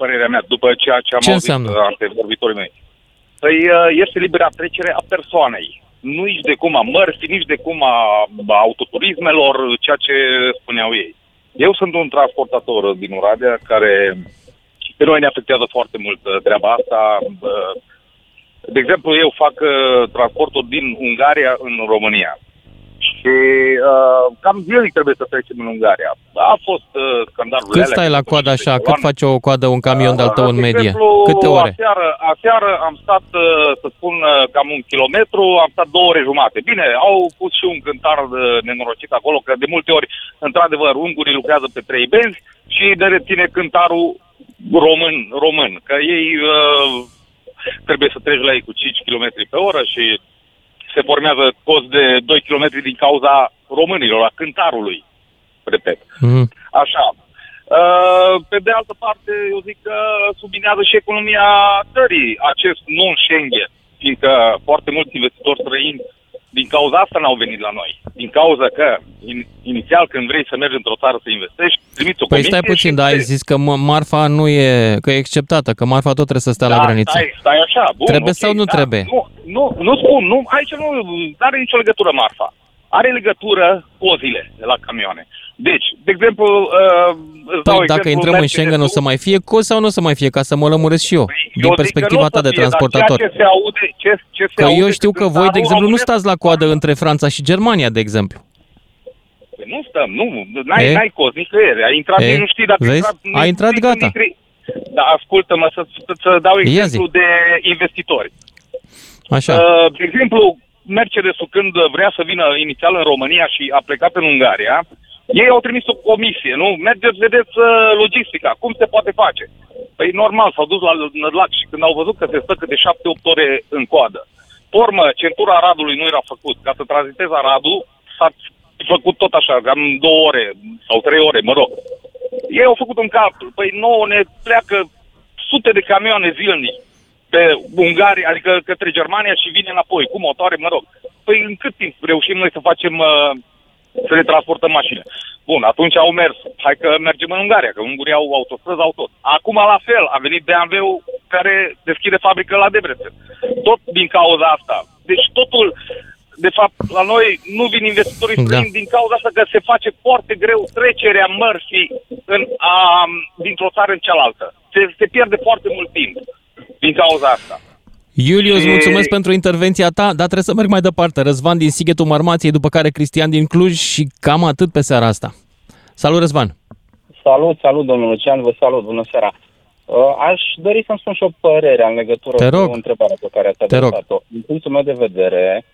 părerea mea, după ceea ce am auzit antevorbitorii mei. Păi este libera trecere a persoanei, nu nici de cum a mărfii, nici de cum a autoturismelor, ceea ce spuneau ei. Eu sunt un transportator din Oradea care... Pe noi ne afectează foarte mult treaba asta. De exemplu, eu fac transportul din Ungaria în România. Și cam zilnic trebuie să trecem în Ungaria. A fost scandalurile. Cât stai la coadă așa? Cât face o coadă un camion de-al tău în medie? Câte ore? Aseară am stat, să spun, cam un kilometru, am stat 2 ore jumate. Bine, au pus și un cântar nenorocit acolo, că de multe ori, într-adevăr, ungurii lucrează pe 3 benzi și ne reține cântarul român, că ei trebuie să treci la ei cu 5 km pe oră și se formează cost de 2 km din cauza românilor, a cântarului, repet. Mm. Așa. Pe de altă parte, eu zic că subminează și economia țării acest non-Schengen, fiindcă foarte mulți investitori străini din cauza asta n-au venit la noi. Din cauza că, inițial, când vrei să mergi într-o țară să investești, trimiți o comisie... Păi stai puțin, dar ai zis că marfa nu e... că e exceptată, că marfa tot trebuie să stea la graniță. Stai așa, bun, trebuie sau nu trebuie? Nu spun, aici nu are nicio legătură marfa. Are legătură cozile de la camioane. Deci, de exemplu... dacă intrăm în Schengen, o să mai fie cozi sau nu o să mai fie? Ca să mă lămuresc și eu, din perspectiva ta de transportator. Că eu știu că voi, de exemplu, nu stați la coadă între Franța și Germania, de exemplu. Nu stăm, nu. N-ai cozi nicăieri. Ai intrat, nu știi dacă... Ai intrat, gata. Da, ascultă-mă să dau exemplu de investitori. Așa. De exemplu, Mercedes-ul când vrea să vină inițial în România și a plecat în Ungaria... Ei au trimis o comisie, nu? Mergeți, vedeți logistica, cum se poate face? Păi normal, s-au dus la Nădlac și când au văzut că se stă câte 7-8 ore în coadă Pormă, centura Aradului nu era făcut. Ca să tranzitez Aradul, s-a făcut tot așa, cam 2 ore sau 3 ore, mă rog. Ei au făcut un calcul. Păi nouă ne pleacă sute de camioane zilnic pe Ungaria, adică către Germania și vine înapoi, cu motoare, mă rog. Păi în cât timp reușim noi să facem, să ne transportăm mașinile? Bun, atunci au mers. Hai că mergem în Ungaria, că ungurii au autostrăzi, au tot. Acum la fel, a venit BMW-ul care deschide fabrică la Debrecen. Tot din cauza asta. Deci totul, de fapt, la noi nu vin investitorii străini din cauza asta că se face foarte greu trecerea mărfii dintr-o țară în cealaltă. Se pierde foarte mult timp din cauza asta. Iuliu, îți mulțumesc pentru intervenția ta, dar trebuie să merg mai departe. Răzvan din Sighetul Marmației, după care Cristian din Cluj și cam atât pe seara asta. Salut, Răzvan! Salut, domnul Lucian, vă salut, bună seara! Aș dori să-mi spun și o părere în legătură cu întrebarea pe care ați adresat-o. Din punctul meu de vedere,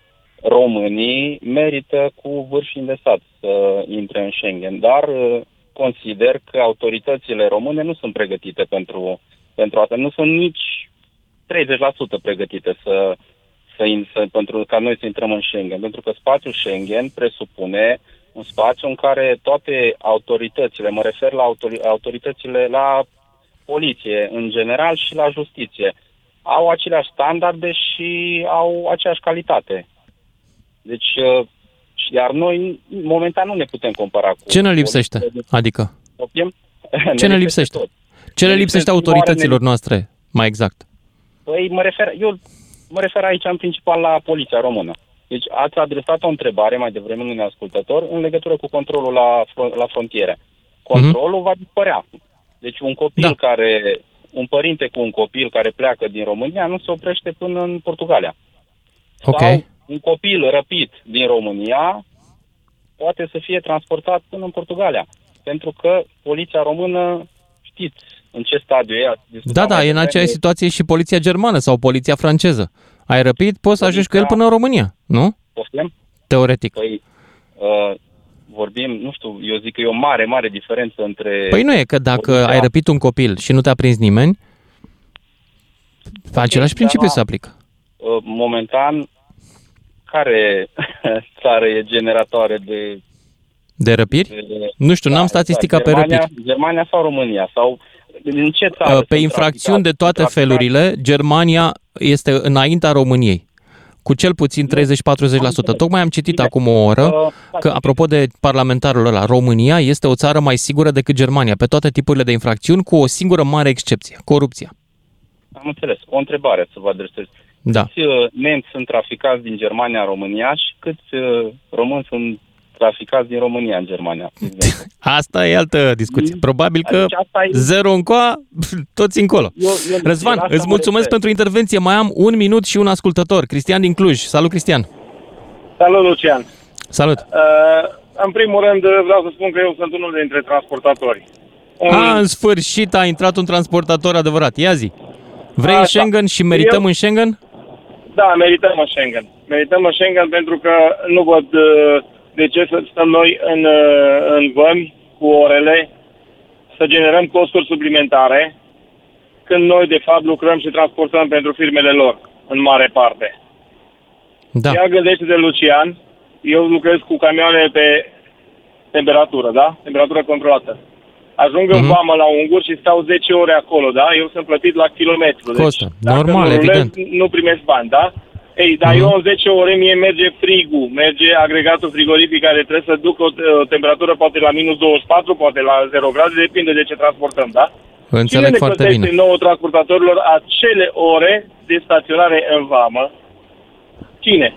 românii merită cu vârfii de sat să intre în Schengen, dar consider că autoritățile române nu sunt pregătite pentru asta. Nu sunt nici 30% pregătite pentru ca noi să intrăm în Schengen, pentru că spațiul Schengen presupune un spațiu în care toate autoritățile, mă refer la autoritățile la poliție în general și la justiție, au aceleași standarde și au aceeași calitate. Deci, iar noi momentan nu ne putem compara cu... Ce ne lipsește? Adică? Ce ne lipsește? Ce le lipsește autorităților noastre, mai exact? Păi mă refer aici în principal la poliția română. Deci ați adresat o întrebare mai devreme unui ascultător în legătură cu controlul la frontiere. Controlul va dispărea. Deci un părinte cu un copil care pleacă din România nu se oprește până în Portugalia. Okay. Sau un copil răpit din România poate să fie transportat până în Portugalia. Pentru că poliția română, știți, în ce stadiu e? Da, e în aceeași situație și poliția germană sau poliția franceză. Ai răpit, poți să ajungi cu el până în România, nu? Poftim? Teoretic. Păi, vorbim, nu știu, eu zic că e o mare, mare diferență între... Păi nu e că dacă ai răpit un copil și nu te-a prins nimeni, același principiu se aplică. Momentan, care țară e generatoare de... De răpiri? Nu știu, n-am statistica pe răpiri. Germania sau România? Sau în ce țară? Pe infracțiuni de toate felurile, Germania este înaintea României, cu cel puțin 30-40%. Tocmai am citit acum o oră că, apropo de parlamentarul ăla, România este o țară mai sigură decât Germania, pe toate tipurile de infracțiuni, cu o singură mare excepție, corupția. Am înțeles. O întrebare să vă adresez. Da. Câți nemți sunt traficați din Germania în România și câți români sunt traficați din România în Germania? Asta e altă discuție. Probabil că zero încoa, toți încolo. Răzvan, îți mulțumesc pentru intervenție. Mai am un minut și un ascultător. Cristian din Cluj. Salut, Cristian! Salut, Lucian! Salut! În primul rând vreau să spun că eu sunt unul dintre transportatori. În sfârșit a intrat un transportator adevărat. Ia zi! Vrei în Schengen și merităm în Schengen? Da, merităm în Schengen. Merităm în Schengen pentru că nu văd... De ce să stăm noi în vămi cu orele, să generăm costuri suplimentare, când noi, de fapt, lucrăm și transportăm pentru firmele lor, în mare parte. Da. Ia gândește-te, Lucian, eu lucrez cu camioane pe temperatură, da? Temperatură controlată. Ajung în vamă la unguri și stau 10 ore acolo, da? Eu sunt plătit la kilometru. Costă. Deci, normal, evident. Nu primesc bani, da? Ei, dar eu în 10 ore mie merge frigul, merge agregatul frigorific care trebuie să ducă o temperatură poate la minus 24, poate la 0 grade, depinde de ce transportăm, da? Înțeleg foarte bine. Cine ne plătește nouă transportatorilor acele ore de staționare în vamă? Cine?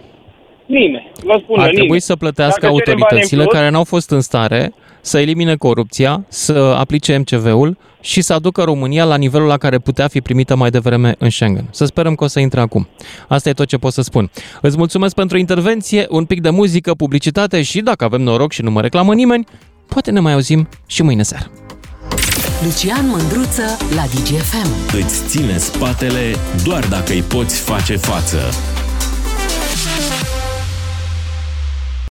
Nimeni. Vă spun, nimeni. Ar trebui să plătească autoritățile care n-au fost în stare să elimine corupția, să aplice MCV-ul și să aducă România la nivelul la care putea fi primită mai devreme în Schengen. Să sperăm că o să intre acum. Asta e tot ce pot să spun. Îți mulțumesc pentru intervenție, un pic de muzică, publicitate și, dacă avem noroc și nu mă reclamă nimeni, poate ne mai auzim și mâine seară. Lucian Mândruță la DJFM. Îți ține spatele doar dacă îi poți face față.